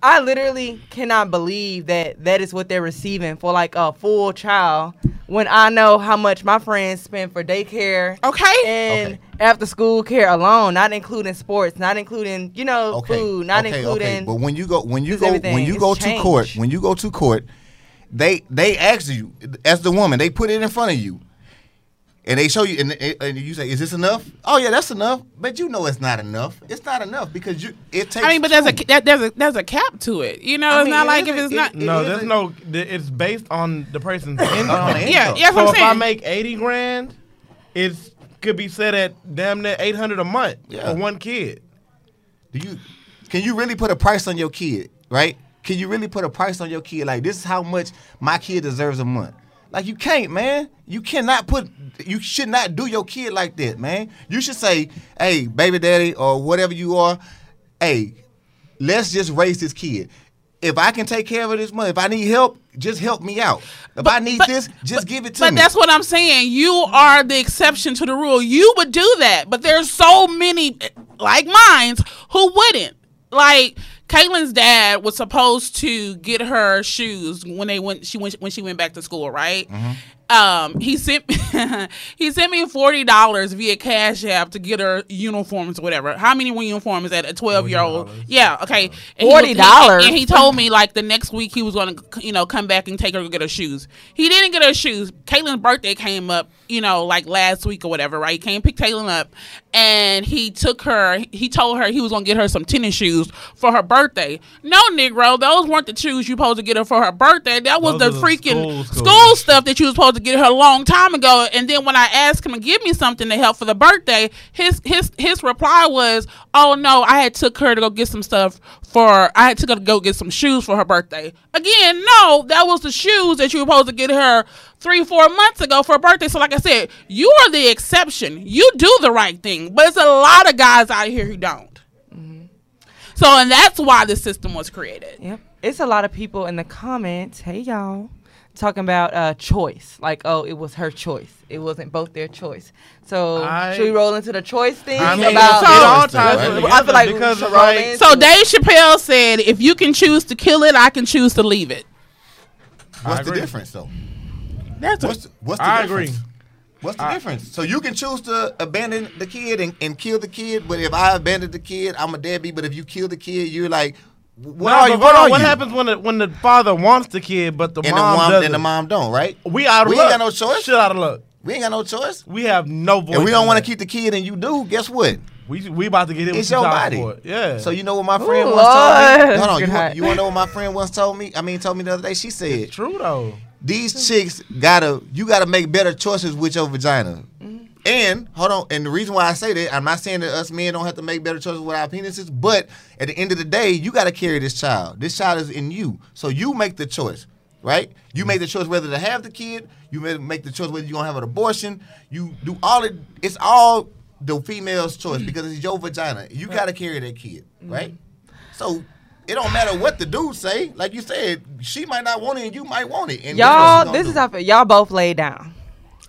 I literally cannot believe that that is what they're receiving for like a full child when I know how much my friends spend for daycare okay. and okay. after school care alone, not including sports, not including, you know, okay. food, not okay, including okay. But when you go when you go when you go to changed. court, when you go to court, they they ask you as the woman, they put it in front of you. And they show you, and, and you say, "Is this enough?" Oh yeah, that's enough. But you know, it's not enough. It's not enough because you. It takes. I mean, but there's two. a that, there's a there's a cap to it. You know, I it's mean, not it like if it's it, not. It, no, it there's no. It's based on the person's income. Yeah, yeah. So I'm if saying. I make eighty grand, it could be set at damn near eight hundred a month yeah. for one kid. Do you? Can you really put a price on your kid? Right? Can you really put a price on your kid? Like this is how much my kid deserves a month. Like, you can't, man. You cannot put, you should not do your kid like that, man. You should say, hey, baby daddy or whatever you are, hey, let's just raise this kid. If I can take care of this money, if I need help, just help me out. If but, I need but, this, just but, give it to but me. But that's what I'm saying. You are the exception to the rule. You would do that. But there's so many, like mine, who wouldn't. Like, Caitlyn's dad was supposed to get her shoes when they went. She went when she went back to school, right? Mm-hmm. Um, he sent he sent me forty dollars via Cash App to get her uniforms, or whatever. How many uniforms at a twelve year old? Yeah, okay, and forty dollars. And, and he told me like the next week he was going to, you know, come back and take her to get her shoes. He didn't get her shoes. Caitlyn's birthday came up, you know, like last week or whatever, right? He came pick Caitlyn up, and he took her. He told her he was going to get her some tennis shoes for her birthday. Birthday. No, Negro, those weren't the shoes you supposed to get her for her birthday. That was those the freaking school, school. school stuff that you was supposed to get her a long time ago. And then when I asked him to give me something to help for the birthday, his his his reply was, "Oh no, I had took her to go get some stuff for. I had took her to go get some shoes for her birthday." Again, no, that was the shoes that you were supposed to get her three, four months ago for her birthday. So, like I said, you are the exception. You do the right thing, but it's a lot of guys out here who don't. So, and that's why the system was created. Yep. It's a lot of people in the comments, hey, y'all, talking about uh, choice. Like, oh, it was her choice. It wasn't both their choice. So, I, should we roll into the choice thing? I mean, about so, all ties right? I feel like because we right. So, Dave Chappelle said, if you can choose to kill it, I can choose to leave it. What's the difference, though? That's what's the, what's the I difference? agree. What's the I, difference? So you can choose to abandon the kid and, and kill the kid, but if I abandon the kid, I'm a deadbeat. But if you kill the kid, you're like, what no, are you? What, are what you? happens when the, when the father wants the kid, but the and mom, the mom doesn't? And the mom don't, right? We out of we luck. We ain't got no choice. Shit out of luck. We ain't got no choice. We have no voice. If we don't want to keep the kid and you do, guess what? We we about to get it with your body. Support. Yeah. So you know what my friend Ooh, once Lord. told me? Hold on. You want, you want to know what my friend once told me? I mean, told me the other day. She said. It's true, though. These chicks gotta, you gotta make better choices with your vagina. Mm-hmm. And, hold on, and the reason why I say that, I'm not saying that us men don't have to make better choices with our penises, but at the end of the day, you gotta carry this child. This child is in you. So you make the choice, right? You make the choice whether to have the kid, you make the choice whether you're gonna have an abortion, you do all it, it's all the female's choice mm-hmm. because it's your vagina. You right. gotta carry that kid, mm-hmm. right? So it don't matter what the dude say. Like you said, she might not want it and you might want it. And y'all, this is how y'all both laid down.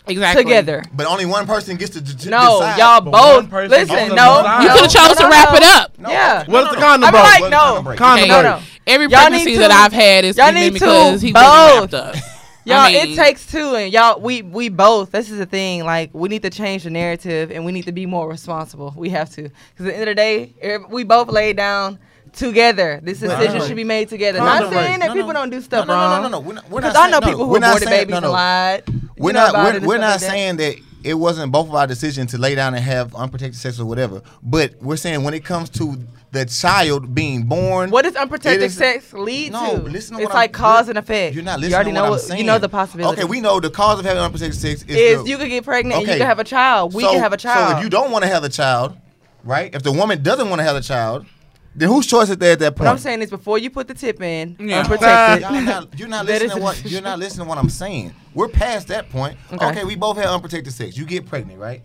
Exactly. Together. But only one person gets to d- d- no, decide. No, y'all both. Listen, no. Decide. You could have chose no, no, to wrap no. it up. No. Yeah. No, no, what's the condom break? I'm like, no. Condom, condom break. No, no. Every y'all pregnancy that I've had is been because he wasn't wrapped up. Y'all, I mean, it takes two, and y'all, we we both. This is the thing. Like, we need to change the narrative, and we need to be more responsible. We have to, because at the end of the day, we both laid down together. This decision should be made together. Not saying that people don't do stuff wrong. No, no, no, no. Because I know people who aborted babies a lot. We're not. We're, we're not saying that it wasn't both of our decision to lay down and have unprotected sex or whatever. But we're saying when it comes to the child being born, what does unprotected is, sex lead no, to? Listen to it's what like I'm, cause and effect. You're not listening you to what know, I'm saying. You know the possibility. Okay, we know the cause of having unprotected sex is, is the, you could get pregnant okay. and you could have a child. We so, can have a child. So if you don't want to have a child, right? If the woman doesn't want to have a child, then whose choice is there at that point? What I'm saying is before you put the tip in, yeah. unprotected. Uh, y'all not, you're, not listening to what, you're not listening to what I'm saying. We're past that point. Okay. Okay, we both have unprotected sex. You get pregnant, right?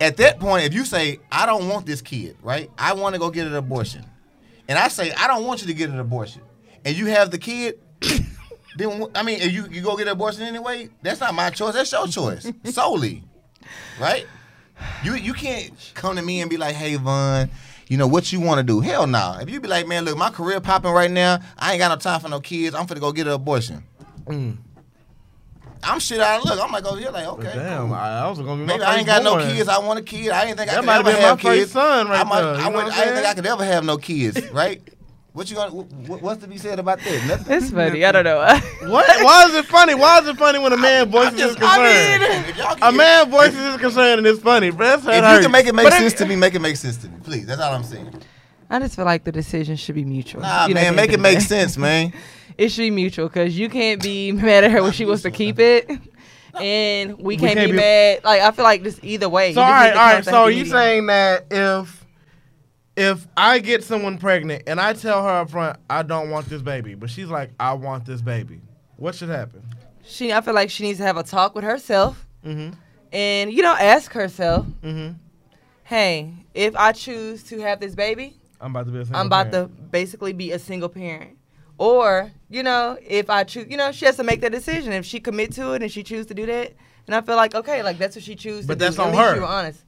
At that point, if you say, I don't want this kid, right? I want to go get an abortion. And I say, I don't want you to get an abortion. And you have the kid, then, I mean, if you, you go get an abortion anyway, that's not my choice. That's your choice. Solely. Right? You, you can't come to me and be like, hey, Von, you know, what you want to do? Hell no. Nah. If you be like, man, look, my career popping right now. I ain't got no time for no kids. I'm finna go get an abortion. Mm. I'm shit out of luck. I'm like, oh, you're like, okay. But damn, cool. I, I was gonna be maybe my I ain't got born. No kids. I want a kid. I didn't think I that could ever have kids. That might have been my first son right I might, there. I, would, I didn't think I could ever have no kids, right? What you gonna? What, what's to be said about that? Nothing. It's funny. I don't know. What? Why is it funny? Why is it funny when a man voices his concern? I mean, a get, man voices his concern and it's funny. But that's how if hurts. You can make it make but sense it, to me, make it make sense to me, please. That's all I'm saying. I just feel like the decision should be mutual. Nah, you man, make it make sense, man. It should be mutual because you can't be mad at her when she wants to keep it, and we can't, we can't be, be mad. Like I feel like this either way. So all right, all right. So you saying that if. If I get someone pregnant and I tell her up front, I don't want this baby, but she's like, I want this baby, what should happen? She, I feel like she needs to have a talk with herself mm-hmm. and, you know, ask herself, mm-hmm. hey, if I choose to have this baby, I'm about to be a single I'm about parent. to basically be a single parent. Or, you know, if I choose, you know, she has to make that decision. If she commit to it and she chooses to do that, and I feel like, okay, like that's what she chooses to do. But that's on her. At least you were honest.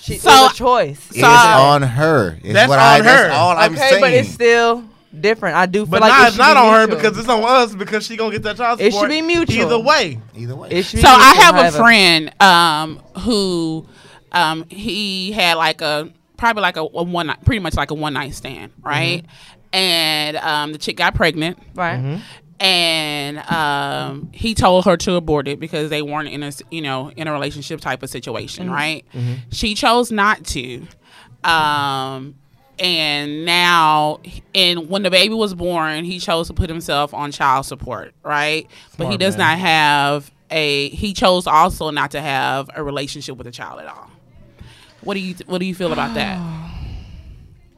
She, so, there's a choice. So, it's on her. It's that's what on I, her. That's all I'm okay, saying. But it's still different. I do feel but like nah, it it's not on mutual. her because it's on us because she gonna get that child support. It should be mutual. Either way. Either way. So mutual, I have however. a friend um, who um, he had like a probably like a, a one night, pretty much like a one night stand, right? Mm-hmm. And um, the chick got pregnant, right? Mm-hmm. And um, he told her to abort it because they weren't in a, you know, in a relationship type of situation, mm-hmm. right? Mm-hmm. She chose not to. Um, and now, and when the baby was born, he chose to put himself on child support, right? Smart but he does man. not have a, he chose also not to have a relationship with a child at all. What do you, what do you feel about that?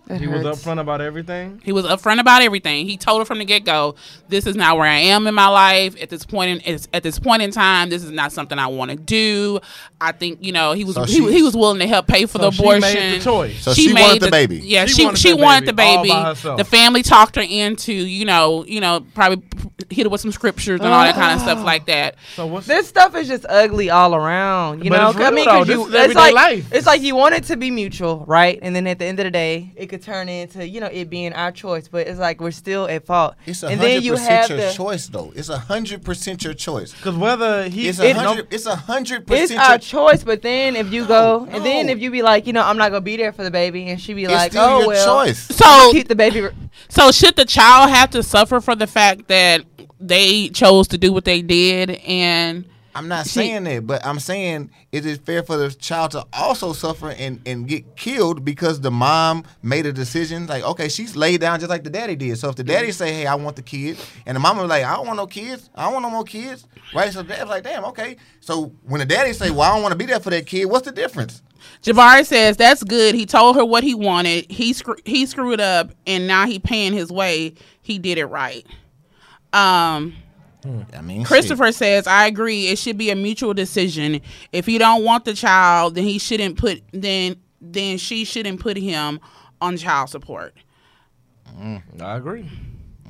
It he hurts. was upfront about everything? He was upfront about everything. He told her from the get-go, this is not where I am in my life. At this point in at this point in time, this is not something I want to do. I think, you know, he was so he, she, he was willing to help pay for so the abortion. She made the choice. So she, she wanted the, the baby. Yeah, she she wanted, she the, wanted baby the baby. The family talked her into, you know, you know, probably hit her with some scriptures and uh, all that kind of stuff like that. So what's this stuff is just ugly all around, you know? I mean, cause you, it's like life. It's like you want it to be mutual, right? And then at the end of the day, it could turn into, you know, it being our choice, but it's like we're still at fault. It's a hundred percent your the, choice, though. It's a hundred percent your choice. Because whether he, it's a hundred, it's a hundred percent. It's our choice. But then if you go, no, no. and then if you be like, you know, I'm not gonna be there for the baby, and she be it's like, still oh your well, choice. So keep the baby. Re- so should the child have to suffer for the fact that they chose to do what they did? And I'm not she, saying that, but I'm saying it is fair for the child to also suffer and, and get killed because the mom made a decision. Like, okay, she's laid down just like the daddy did. So if the daddy say, hey, I want the kid, and the mama was like, I don't want no kids. I don't want no more kids. Right? So the dad's like, damn, okay. So when the daddy say, well, I don't want to be there for that kid, what's the difference? Jabari says, that's good. He told her what he wanted. He, screw- he screwed up, and now he paying his way. He did it right. Um... I mean, Christopher shit. says, I agree. It should be a mutual decision. If you don't want the child, then he shouldn't put then then she shouldn't put him on child support. Mm, I agree.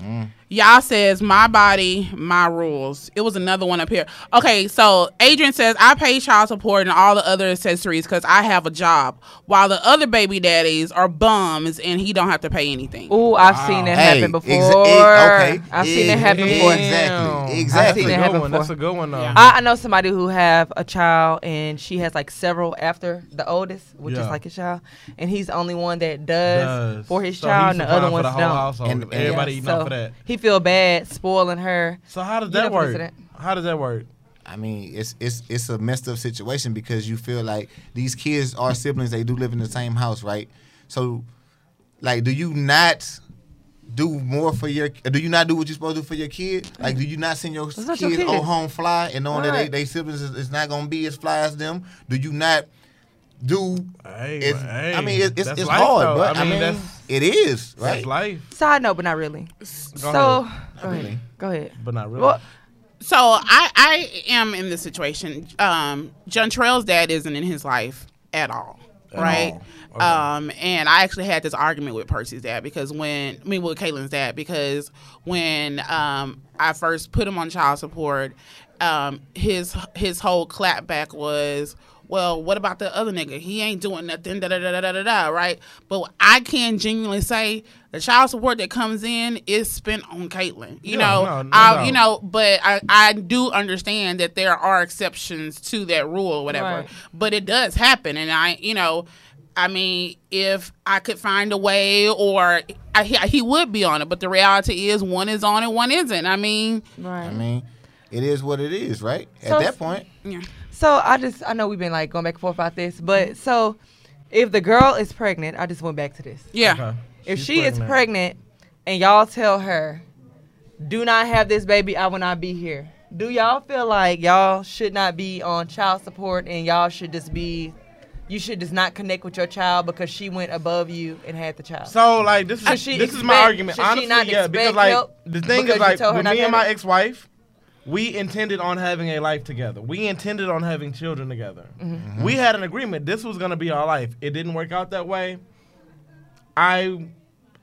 Mm. Y'all says, my body, my rules. It was another one up here. Okay, so Adrian says, I pay child support and all the other accessories because I have a job, while the other baby daddies are bums and he don't have to pay anything. Ooh, I've wow. seen that hey, happen before. Ex- it, okay. I've it, seen it happen before. Exactly. Exactly. I've seen that happen. That's a good one, though. Yeah. I, I know somebody who have a child and she has like several after the oldest, which yeah. is like a child, and he's the only one that does, does. for his so child, and the other ones the don't. And everybody yeah, so. That. He feel bad spoiling her. So how does that work? Incident. How does that work? I mean, it's it's it's a messed up situation because you feel like these kids are siblings. They do live in the same house, right? So, like, do you not do more for your? Do you not do what you're supposed to do for your kid? Like, do you not send your kids, your kids home fly and knowing right. that they, they siblings is, is not gonna be as fly as them? Do you not do? Hey, it's, hey, I mean, it's it's life, hard, though. but I mean, I mean that's. It is, right? That's life. Side note, but not really. Go so, ahead. Go, ahead. go ahead. But not really. Well, so, I, I am in this situation. Um, Jantrell's dad isn't in his life at all, at right? All. Okay. Um, and I actually had this argument with Percy's dad because when, I mean, with Caitlin's dad, because when um, I first put him on child support, um, his, his whole clapback was, well, what about the other nigga? He ain't doing nothing, da da da da da da, right? But I can genuinely say the child support that comes in is spent on Caitlyn. You no, know, no, no, I, no. you know, but I, I do understand that there are exceptions to that rule or whatever. Right. But it does happen, and I, you know, I mean, if I could find a way, or I, he would be on it. But the reality is, one is on and one isn't. I mean, right. I mean, it is what it is, right? So, at that point, yeah. So I just, I know we've been like going back and forth about this, but so if the girl is pregnant, I just went back to this. Yeah. Okay. If She's she pregnant. is pregnant and y'all tell her, do not have this baby, I will not be here. Do y'all feel like y'all should not be on child support and y'all should just be, you should just not connect with your child because she went above you and had the child? So like this is, this expect, is my argument. Honestly, she not yeah, because like the thing is like with me and my ex-wife, we intended on having a life together. We intended on having children together. Mm-hmm. Mm-hmm. We had an agreement. This was going to be our life. It didn't work out that way. I,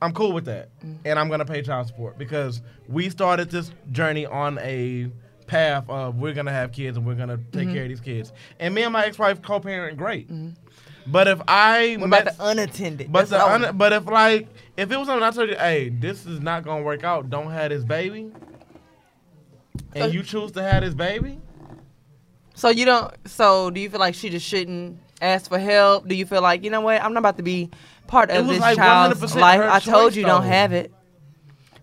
I'm cool with that. Mm-hmm. And I'm going to pay child support because we started this journey on a path of we're going to have kids and we're going to take mm-hmm. care of these kids. And me and my ex-wife co-parent great. Mm-hmm. But if I what met, about the unattended? But, the un, but if like, if it was something I told you, hey, this is not going to work out, don't have this baby. And you choose to have this baby? So you don't, so do you feel like she just shouldn't ask for help? Do you feel like, you know what, I'm not about to be part of this like child's life. I told you though. Don't have it.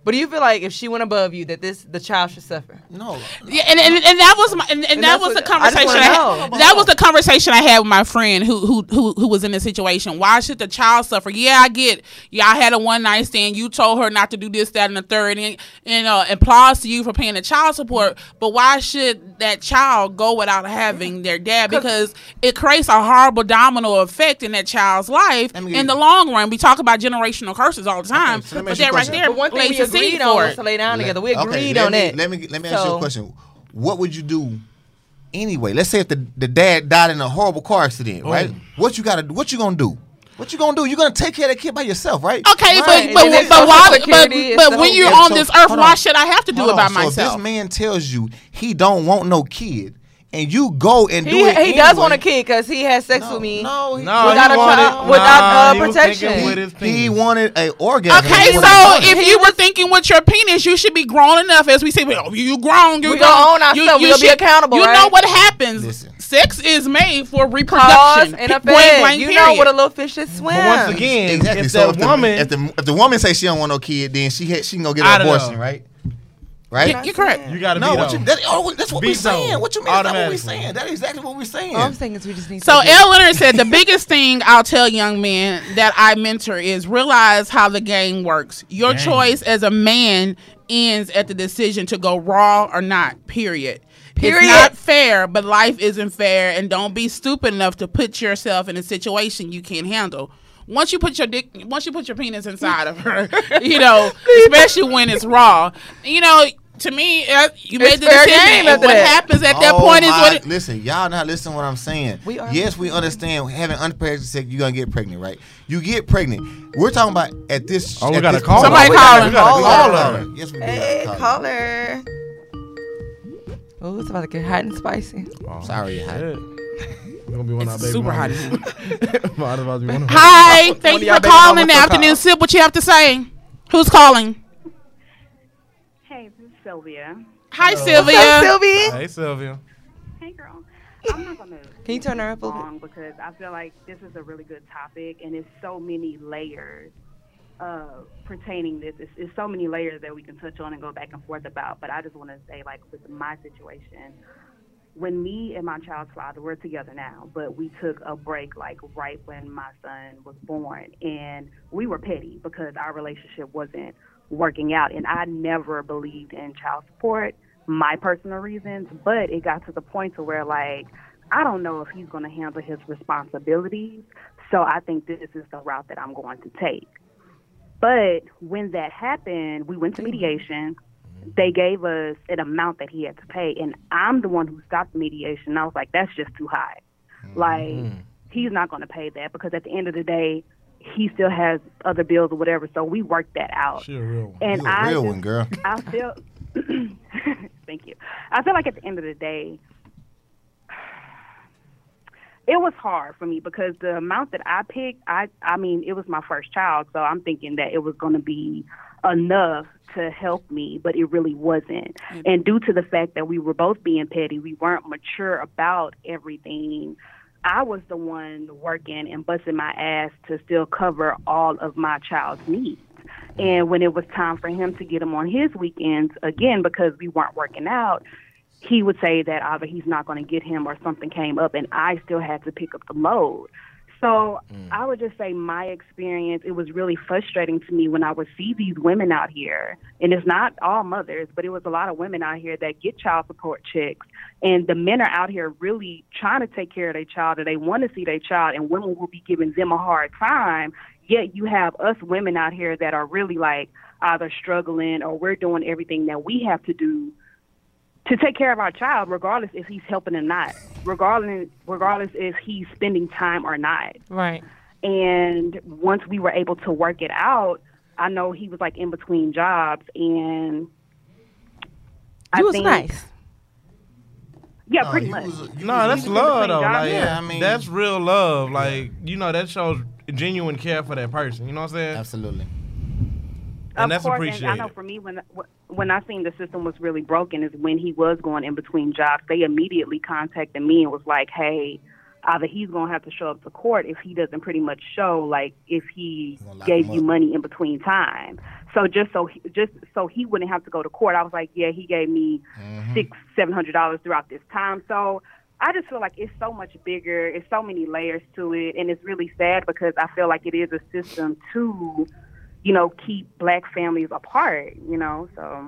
But do you feel like if she went above you that this the child should suffer? No. Yeah, and and, and that was my, and, and, and that was the conversation I, I had. That was the conversation I had with my friend who who who who was in this situation. Why should the child suffer? Yeah, I get. Y'all had a one night stand. You told her not to do this, that, and the third, and and uh, applause to you for paying the child support. But why should that child go without having their dad? Because it creates a horrible domino effect in that child's life in the long run. We talk about generational curses all the time, okay, so but that right there. But one thing we agreed on us to lay down let, together. We agreed okay, on me, it. Let me let me ask so, you a question. What would you do anyway? Let's say if the, the dad died in a horrible car accident, right? Mm. What you gotta what you gonna do? What you gonna do? You're gonna take care of that kid by yourself, right? Okay, right. but but but, why, security, but, but when you're on so, this earth, why on, should I have to do it by on, myself? So if this man tells you he don't want no kid, and you go and he, do it. He anyway. does want a kid because he had sex no, with me. No, he, no, without he a wanted, without nah, uh, protection. He, with he wanted an orgasm. Okay, so if he you was, were thinking with your penis, you should be grown enough. As we say, well, you grown, you we grown. Own you, you should be accountable. You right? know what happens. Listen. Sex is made for reproduction. And a blank, you period. know what a little fish should swim. But once again, exactly. if so that if woman, the, if the if the woman says she don't want no kid, then she ha- she can go get an abortion, right? Right? You're correct. You gotta no, be what you, that, oh, that's what we're saying. What you mean? That's what we're saying. That's exactly what we're saying. All I'm saying is we just need so to. So L. Leonard said, the biggest thing I'll tell young men that I mentor is realize how the game works. Your Dang. choice as a man ends at the decision to go raw or not, period. Period. It's not fair, but life isn't fair, and don't be stupid enough to put yourself in a situation you can't handle. Once you put your dick, once you put your penis inside of her, you know, especially when it's raw, you know, to me, uh, you made the decision. What that. happens at oh that point my, is what. It, listen, y'all not listening to what I'm saying. We are yes, we understand having unprotected sex, you're gonna get pregnant, right? You get pregnant. We're talking about at this. Oh, we gotta call. Somebody calling. Call her. Yes, we do. Hey, call her. Oh, it's about to get hot and spicy. Oh, sorry, hot. Gonna be one it's baby super hot. Hi, thank you for calling in the afternoon. Sip, what you have to say? Who's calling? Hey, this is Sylvia. Hi, hello. Sylvia. Up, Sylvia. Hey, Sylvia. Hey, girl. I'm not gonna. Can you turn her up a little bit? Because I feel like this is a really good topic, and it's so many layers uh, pertaining to this. It's, it's so many layers that we can touch on and go back and forth about. But I just want to say, like, with my situation. When me and my child father, we're together now, but we took a break like right when my son was born, and we were petty because our relationship wasn't working out, and I never believed in child support, my personal reasons, but it got to the point to where like, I don't know if he's going to handle his responsibilities, so I think this is the route that I'm going to take. But when that happened, we went to mediation. They gave us an amount that he had to pay, and I'm the one who stopped mediation. I was like, that's just too high. Mm-hmm. Like, he's not going to pay that because at the end of the day, he still has other bills or whatever, so we worked that out. She a real one. And I real just, one, girl. I feel, thank you. I feel like at the end of the day, it was hard for me because the amount that I picked, I, I mean, it was my first child, so I'm thinking that it was going to be enough to help me, but it really wasn't. Mm-hmm. And due to the fact that we were both being petty, we weren't mature about everything. I was the one working and busting my ass to still cover all of my child's needs. And when it was time for him to get him on his weekends, again, because we weren't working out, he would say that either he's not going to get him or something came up, and I still had to pick up the load. So mm. I would just say my experience, it was really frustrating to me when I would see these women out here, and it's not all mothers, but it was a lot of women out here that get child support checks, and the men are out here really trying to take care of their child, or they want to see their child, and women will be giving them a hard time, yet you have us women out here that are really like either struggling or we're doing everything that we have to do to take care of our child, regardless if he's helping or not, regardless regardless if he's spending time or not. Right. And once we were able to work it out, I know he was like in between jobs, and I he was think, nice. Yeah, no, pretty much. Was, no, that's love though. Jobs, like, yeah, I mean, that's real love. Like, you know, that shows genuine care for that person. You know what I'm saying? Absolutely. And of that's course, appreciated. And I know for me, when when I seen the system was really broken is when he was going in between jobs, they immediately contacted me and was like, hey, either he's going to have to show up to court if he doesn't pretty much show, like, if he gave you money in between time. So just so he, just so he wouldn't have to go to court, I was like, yeah, he gave me mm-hmm. six, seven hundred dollars throughout this time. So I just feel like it's so much bigger. It's so many layers to it. And it's really sad because I feel like it is a system to, you know, keep black families apart, you know, so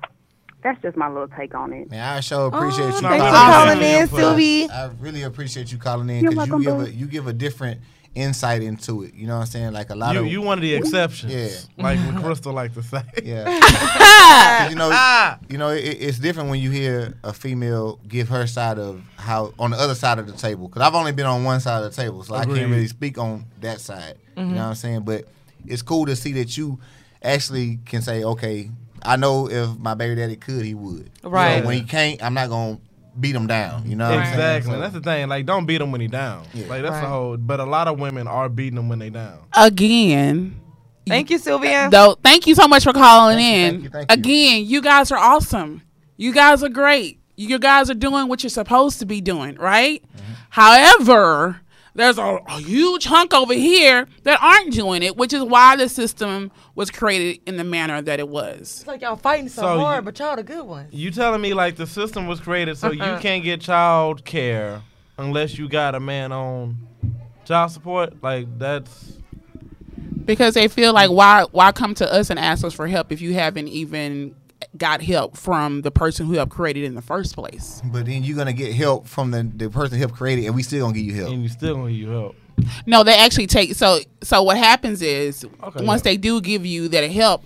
that's just my little take on it. Man, I sure appreciate oh, you thanks calling in, Sylvie. I really appreciate you calling in because you give a, you give a different insight into it. You know what I'm saying? Like a lot you, of you one of the exceptions. Yeah, like what Crystal like to say. Yeah, you know, you know, it, it's different when you hear a female give her side of how on the other side of the table. Because I've only been on one side of the table, so agreed. I can't really speak on that side. Mm-hmm. You know what I'm saying? But it's cool to see that you actually can say, okay, I know if my baby daddy could, he would. Right. You know, when he can't, I'm not going to beat him down. You know what exactly. I'm saying? Exactly. So, that's the thing. Like, don't beat him when he down. Yeah. Like, that's right. the whole, but a lot of women are beating him when they down. Again. Thank you, Sylvia. Though, thank you so much for calling thank in. You, thank you, thank you. Again, you guys are awesome. You guys are great. You guys are doing what you're supposed to be doing, right? Mm-hmm. However, there's a, a huge hunk over here that aren't doing it, which is why the system was created in the manner that it was. It's like y'all fighting so, so hard, you, but y'all the good ones. You telling me like the system was created so you can't get child care unless you got a man on child support? Like that's... Because they feel like why why come to us and ask us for help if you haven't even got help from the person who helped create it in the first place. But then you're going to get help from the, the person who helped create it, and we still going to give you help. And you still going to give you help. No, they actually take... So so what happens is, okay, once yeah. they do give you that help,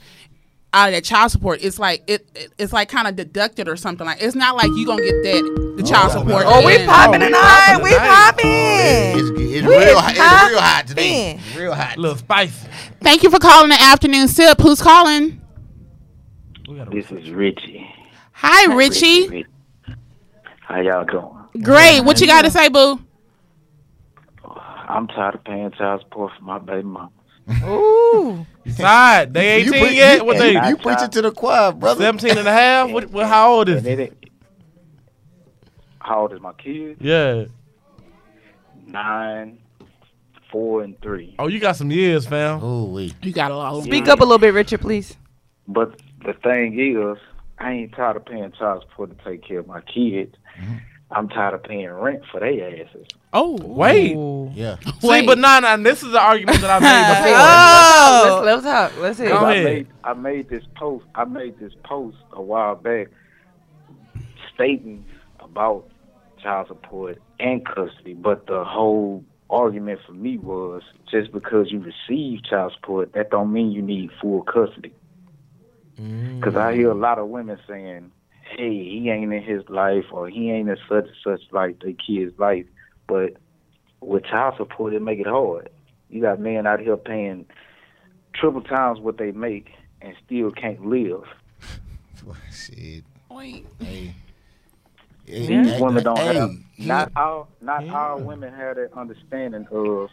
out of that child support, it's like it, it it's like kind of deducted or something. Like it's not like you gonna get that the child oh, support. Oh, we popping tonight. We popping. It's, it's, it's real hot. It's real hot today. Real hot. Little spicy. Thank you for calling the afternoon sip. Who's calling? This is Richie. Hi, Richie. Richie. How y'all doing? Great. What you got to say, boo? I'm tired of paying child support for my baby mama. Ooh. Tired. They eighteen pre- yet? You, what they? You preaching to the choir, brother. seventeen and a half? What, what, how old is it? How old is my kid? Yeah. Nine, four, and three. Oh, you got some years, fam. Oh, you got a lot. Speak yeah. up a little bit, Richard, please. But the thing is, I ain't tired of paying child support to take care of my kids. Mm-hmm. I'm tired of paying rent for their asses. Oh, wait. Ooh. Yeah. See, wait. but no, no, this is the argument that I made before. oh. Let's, let's talk. Let's hear it. Go ahead. I made, I made this post. I made this post a while back stating about child support and custody, but the whole argument for me was just because you receive child support, that don't mean you need full custody. Because I hear a lot of women saying, hey, he ain't in his life, or he ain't in such and such life, their kid's life. But with child support, it make it hard. You got men out here paying triple times what they make and still can't live. Shit. Wait. Hey. These hey. women don't hey. have, not yeah. all, not yeah. all women have that understanding of,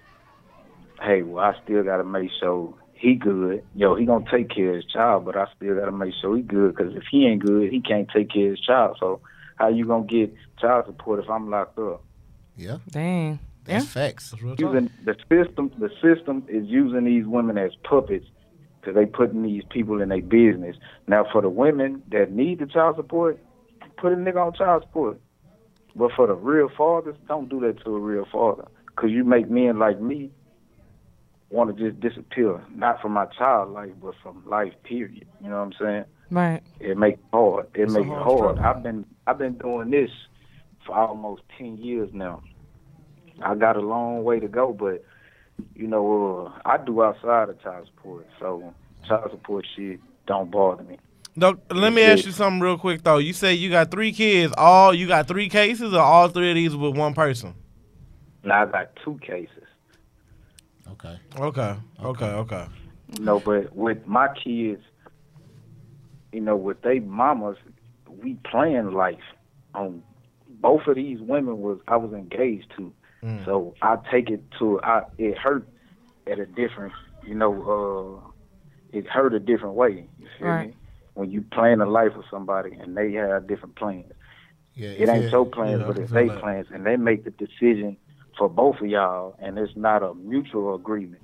hey, well, I still got to make sure he good. Yo, he gonna take care of his child, but I still gotta make sure he good, because if he ain't good, he can't take care of his child. So how you gonna get child support if I'm locked up? Yeah. Dang. That's yeah. facts. That's real using the system, the system is using these women as puppets, because they putting these people in their business. Now for the women that need the child support, put a nigga on child support. But for the real fathers, don't do that to a real father, because you make men like me want to just disappear, not from my child life, but from life, period. You know what I'm saying? Right. It makes it hard. It makes it hard. I've been I've been doing this for almost ten years now. I got a long way to go, but you know, uh, I do outside of child support, so child support shit don't bother me. No, let me ask you something real quick though. You say you got three kids. All you got three cases, or all three of these with one person? No, I got two cases. Okay. Okay. Okay. Okay. No, but with my kids, you know, with they mamas, we playing life. Um, both of these women was I was engaged to, mm. so I take it to I it hurt at a different, you know, uh, it hurt a different way. You feel right. me? When you plan a life with somebody and they have different plans, yeah, it ain't it, your plans, yeah, but it's their plans, and they make the decision for both of y'all, and it's not a mutual agreement.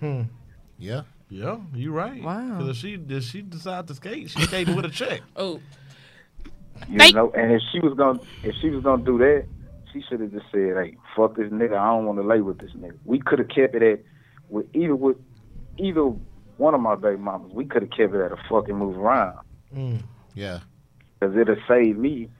Hmm. Yeah. Yeah, you're right. Wow. Because if she, if she decided to skate, she skated with a check. Oh. You Thank- know, and if she was gonna, if she was gonna do that, she should have just said, "Hey, fuck this nigga. I don't want to lay with this nigga." We could have kept it at, with either with, either one of my baby mamas. We could have kept it at a fucking move around. Mm. Yeah. Because it'd have saved me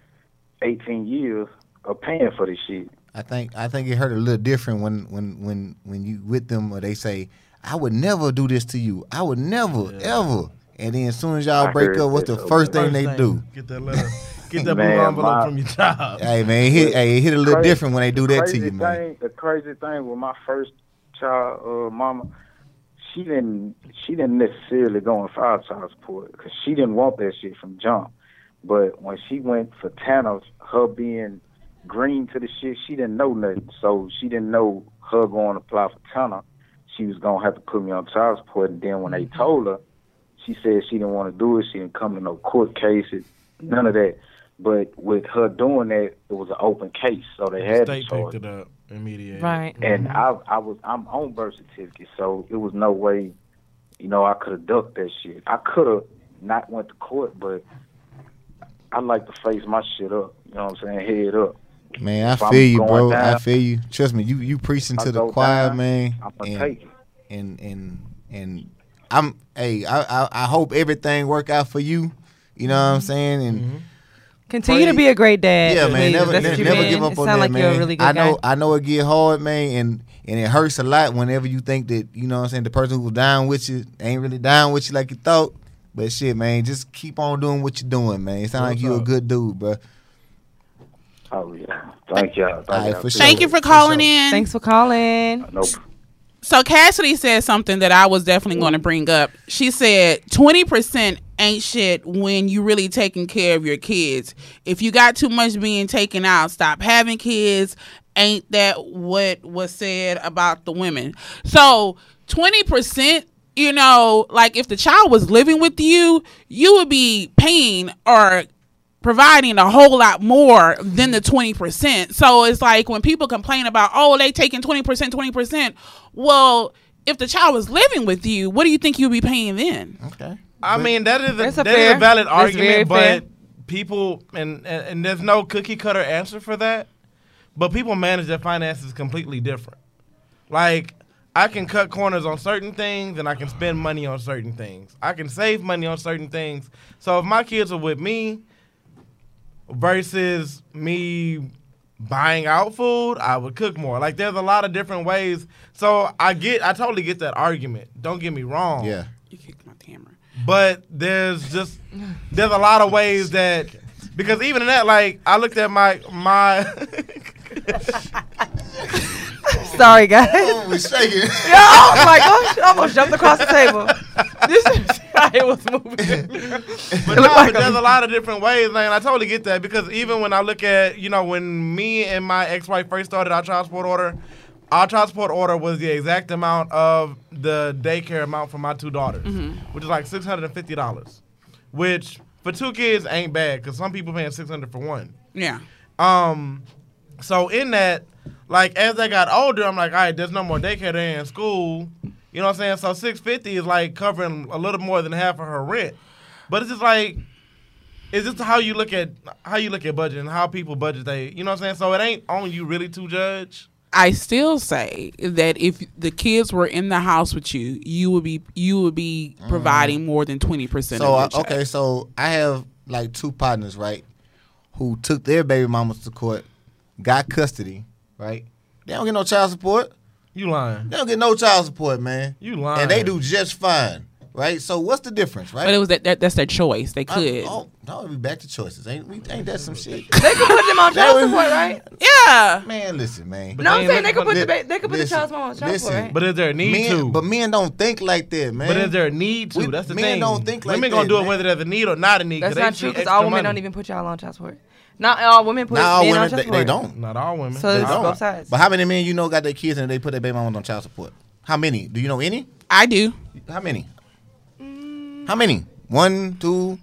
eighteen years of paying for this shit. I think I think it hurt a little different when when, when, when you with them, or they say, "I would never do this to you. I would never, yeah. ever." And then as soon as y'all I break up, what's the first thing, first thing they do? Get that letter, get that blue envelope from your child. Hey man, it hit, hey, it hit a little crazy, different when they do that to you, man. Thing, the crazy thing with my first child, uh, mama, she didn't she didn't necessarily go on child support because she didn't want that shit from jump. But when she went for Thanos, her being green to the shit, she didn't know nothing, so she didn't know her going to apply for Turner. She was gonna have to put me on child support, and then when they told her, she said she didn't want to do it. She didn't come to no court cases, none of that. But with her doing that, it was an open case, so they had to picked it up immediately. Right. And mm-hmm. I, I was, I'm on birth certificate, so it was no way, you know, I could have ducked that shit. I could have not went to court, but I like to face my shit up. You know what I'm saying? Head up. Man, I if feel I'm you, bro. Down, I feel you. Trust me, you you preaching to the choir, down, man. I'm gonna and, take it. And, and and and I'm hey, I, I I hope everything work out for you. You know what I'm saying? And mm-hmm. continue pray. to be a great dad. Yeah, man. Never, never, never give up it on that, like man. Really I know guy. I know it get hard, man, and and it hurts a lot whenever you think that, you know what I'm saying, the person who was down with you ain't really down with you like you thought. But shit, man, just keep on doing what you're doing, man. It sounds like you a good dude, bro. Oh, yeah. Thank y'all. Thank, right, for sure. Thank you for calling for sure. in. Thanks for calling. Uh, nope. So Cassidy said something that I was definitely going to bring up. She said twenty percent ain't shit when you really taking care of your kids. If you got too much being taken out, stop having kids. Ain't that what was said about the women? So twenty percent, you know, like if the child was living with you, you would be paying or providing a whole lot more than the twenty percent. So it's like when people complain about, oh, they taking twenty percent, twenty percent. Well, if the child was living with you, what do you think you'd be paying then? Okay. I but mean, that is a, that's a, that fair, is a valid argument, but fair. people, and, and, and there's no cookie cutter answer for that, but people manage their finances completely different. Like, I can cut corners on certain things and I can spend money on certain things. I can save money on certain things. So if my kids are with me, versus me buying out food, I would cook more. Like, there's a lot of different ways. So I get, I totally get that argument. Don't get me wrong. Yeah. You kicked my camera. But there's just, there's a lot of ways that, because even in that, like, I looked at my, my. Sorry, guys. Oh, we're shaking. Yeah, I was like, oh, shit, I almost jumped across the table. This is how it was moving. But no, like but there's a lot of different ways, and I totally get that, because even when I look at, you know, when me and my ex-wife first started our child support order, our child support order was the exact amount of the daycare amount for my two daughters, mm-hmm. which is like six hundred fifty dollars, which for two kids ain't bad, because some people paying six hundred dollars for one. Yeah. Um. So in that, like, as I got older, I'm like, all right, there's no more daycare, there in school. You know what I'm saying? So six hundred fifty dollars is, like, covering a little more than half of her rent. But it's just like, it's just how you look at how you look at budget and how people budget they, you know what I'm saying? So it ain't on you really to judge. I still say that if the kids were in the house with you, you would be you would be providing mm. more than twenty percent. So of I, okay, so I have, like, two partners, right, who took their baby mamas to court, got custody, right? They don't get no child support. You lying. They don't get no child support, man. You lying. And they do just fine, right? So what's the difference, right? But it was that, that that's their choice. They could. I, oh, no, we back to choices. Ain't we? Ain't that some shit? They could put them on child support, right? Yeah. Man, listen, man. But no, I'm saying they could put the they could put listen, the child support on child listen, support. Right? But is there a need men, to? But men don't think like that, man. But is there a need to? We, that's the men thing. Men don't think like women that. Women gonna do it man. Whether there's a need or not a need. That's not true. Because all women money. Don't even put y'all on child support. Not all women put not all women, on child support. They, they don't. Not all women. So it's both sides. But how many men you know got their kids and they put their baby mamas on child support? How many? Do you know any? I do. How many? Mm. How many? One, two, three.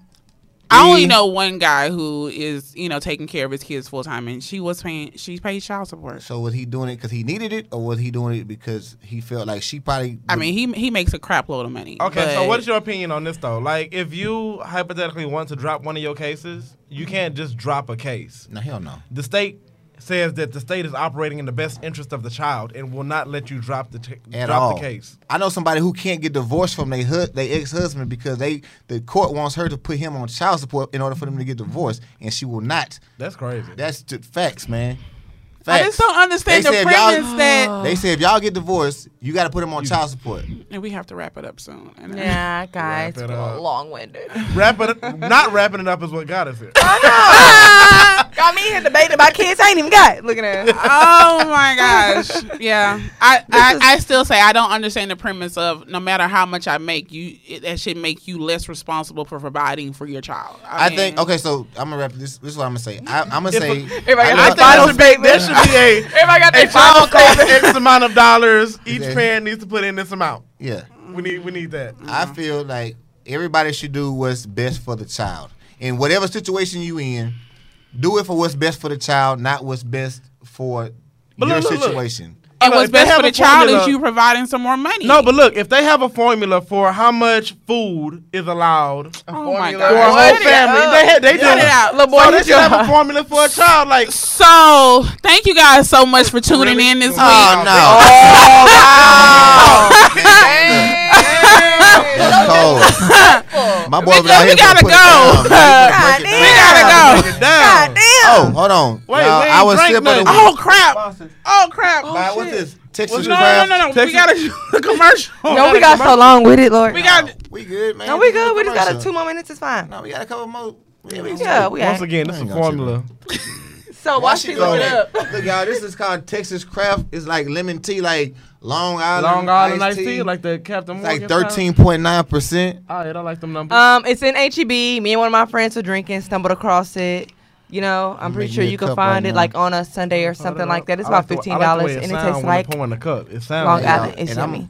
I only know one guy who is, you know, taking care of his kids full time, and she was paying. She paid child support. So was he doing it because he needed it, or was he doing it because he felt like she probably? I mean, he he makes a crap load of money. Okay, so what's your opinion on this though? Like, if you hypothetically want to drop one of your cases, you can't just drop a case. No, hell no. The state says that the state is operating in the best interest of the child and will not let you drop the t- At drop all. the case. I know somebody who can't get divorced from their hu- their ex-husband because they the court wants her to put him on child support in order for them to get divorced, and she will not. That's crazy. That's t- facts, man. Facts. I just don't understand they the premise that they say if y'all get divorced, you got to put him on you, child support. And we have to wrap it up soon. And yeah, guys, we're long-winded. Wrap it up. Not wrapping it up is what got us here. I know. Got me here debating about kids. I ain't even got it. Looking at it. Oh my gosh. Yeah. I, I, I still say I don't understand the premise of no matter how much I make, you it, that should make you less responsible for providing for your child. I, I mean, think okay. So I'm gonna wrap this. This is what I'm gonna say. I, I'm gonna say. Everybody got final debate. Should be a, everybody got a child costs X amount of dollars. Each exactly. parent needs to put in this amount. Yeah. We need we need that. Mm-hmm. I feel like everybody should do what's best for the child. In whatever situation you in, do it for what's best for the child, not what's best for but your look, look, situation. Look. And what's best for the child is you providing some more money. No, but look, if they have a formula for how much food is allowed for a whole family, they do it. They should have a formula for a child. Like, so, thank you guys so much for tuning really? in this week. Oh, no. Oh, wow. That's cold. My boy over there. We gotta go. We gotta go. God damn. Oh, hold on. Wait, wait. I was sipping. Oh, crap. Oh, crap. What's this? Texas well, no, Craft. No, no, no, Texas. We got a, a commercial. No, we got, we got so long with it, Lord. We got. No, we good, man. No, we good. We just got a two more minutes. It's fine. No, we got a couple more. Yeah, we yeah, we once again, this is a formula. So why she look it up? Look, y'all, this is called Texas Craft. It's like lemon tea, like Long Island. Long Island iced tea, tea, like the Captain Morgan. Like thirteen point nine percent. Oh, yeah, I like them numbers. Um, it's in H E B. Me and one of my friends were drinking, stumbled across it. You know, I'm pretty sure you can find it like on a Sunday or something like that. It's about fifteen dollars, and it tastes like pouring a cup. It sounds Long Island. It's yummy.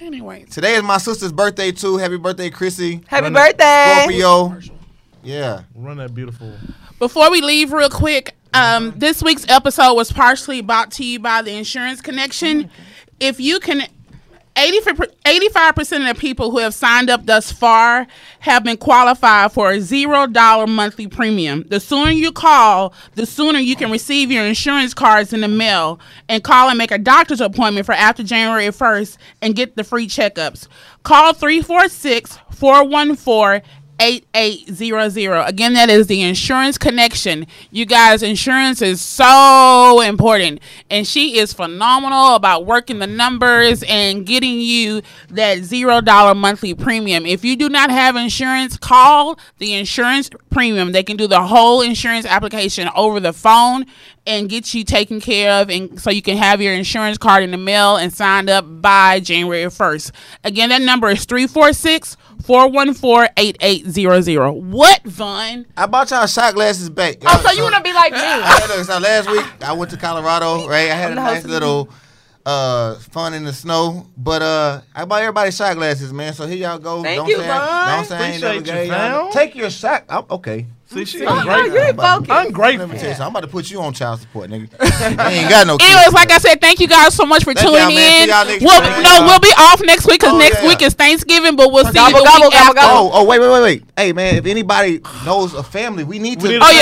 Anyway, today is my sister's birthday too. Happy birthday, Chrissy. Happy birthday, Scorpio. Yeah, run that beautiful. Before we leave, real quick, um, this week's episode was partially brought to you by the Insurance Connection. Okay. If you can, eighty-five percent of the people who have signed up thus far have been qualified for a zero dollar monthly premium. The sooner you call, the sooner you can receive your insurance cards in the mail and call and make a doctor's appointment for after January first and get the free checkups. Call three four six, four one four, eight eight zero zero. Again, that is the Insurance Connection. You guys, insurance is so important, and she is phenomenal about working the numbers and getting you that zero dollar monthly premium. If you do not have insurance, call the Insurance Premium. They can do the whole insurance application over the phone and get you taken care of, and so you can have your insurance card in the mail and signed up by January first. Again, that number is three four six, four one four, eight eight zero zero. What, Von? I bought y'all shot glasses back. Oh, so, so you want to be like me. So last week, I went to Colorado, right? I had a nice little uh, fun in the snow. But uh, I bought everybody shot glasses, man. So here y'all go. Thank don't you, say Von. I, don't say Appreciate I ain't never you, gay. Take your shot. I'm, okay. See, she oh, no, you ain't I'm, I'm grateful. Yeah. I'm about to put you on child support, nigga. I ain't got no kids. Anyways, like I said, thank you guys so much for thank tuning in. We'll, time, no, we'll be off next week because oh, next yeah. week is Thanksgiving, but we'll see gobble, you the gobble, week gobble, after. Gobble. Oh, oh, wait, wait, wait, wait. Hey, man, if anybody knows a family, we need to. We need oh, yeah.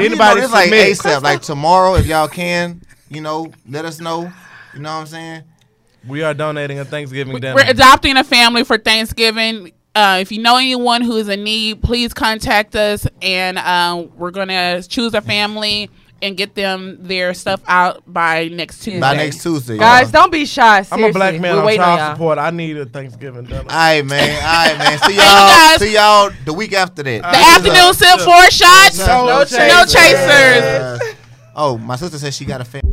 yeah. Anybody, you know, like ASAP, like tomorrow, if y'all can, you know, let us know. You know what I'm saying? We are donating a Thanksgiving dinner. We're adopting a family for Thanksgiving. Uh, if you know anyone who is in need, please contact us, and uh, we're going to choose a family and get them their stuff out by next Tuesday. By next Tuesday. Guys, yeah. Don't be shy. Seriously. I'm a black man on child support. I need a Thanksgiving dinner. All right, man. All right, man. See y'all See y'all the week after that. All the right, afternoon sip, four shots. No, no, no chasers. No chasers. Uh, oh, my sister said she got a family.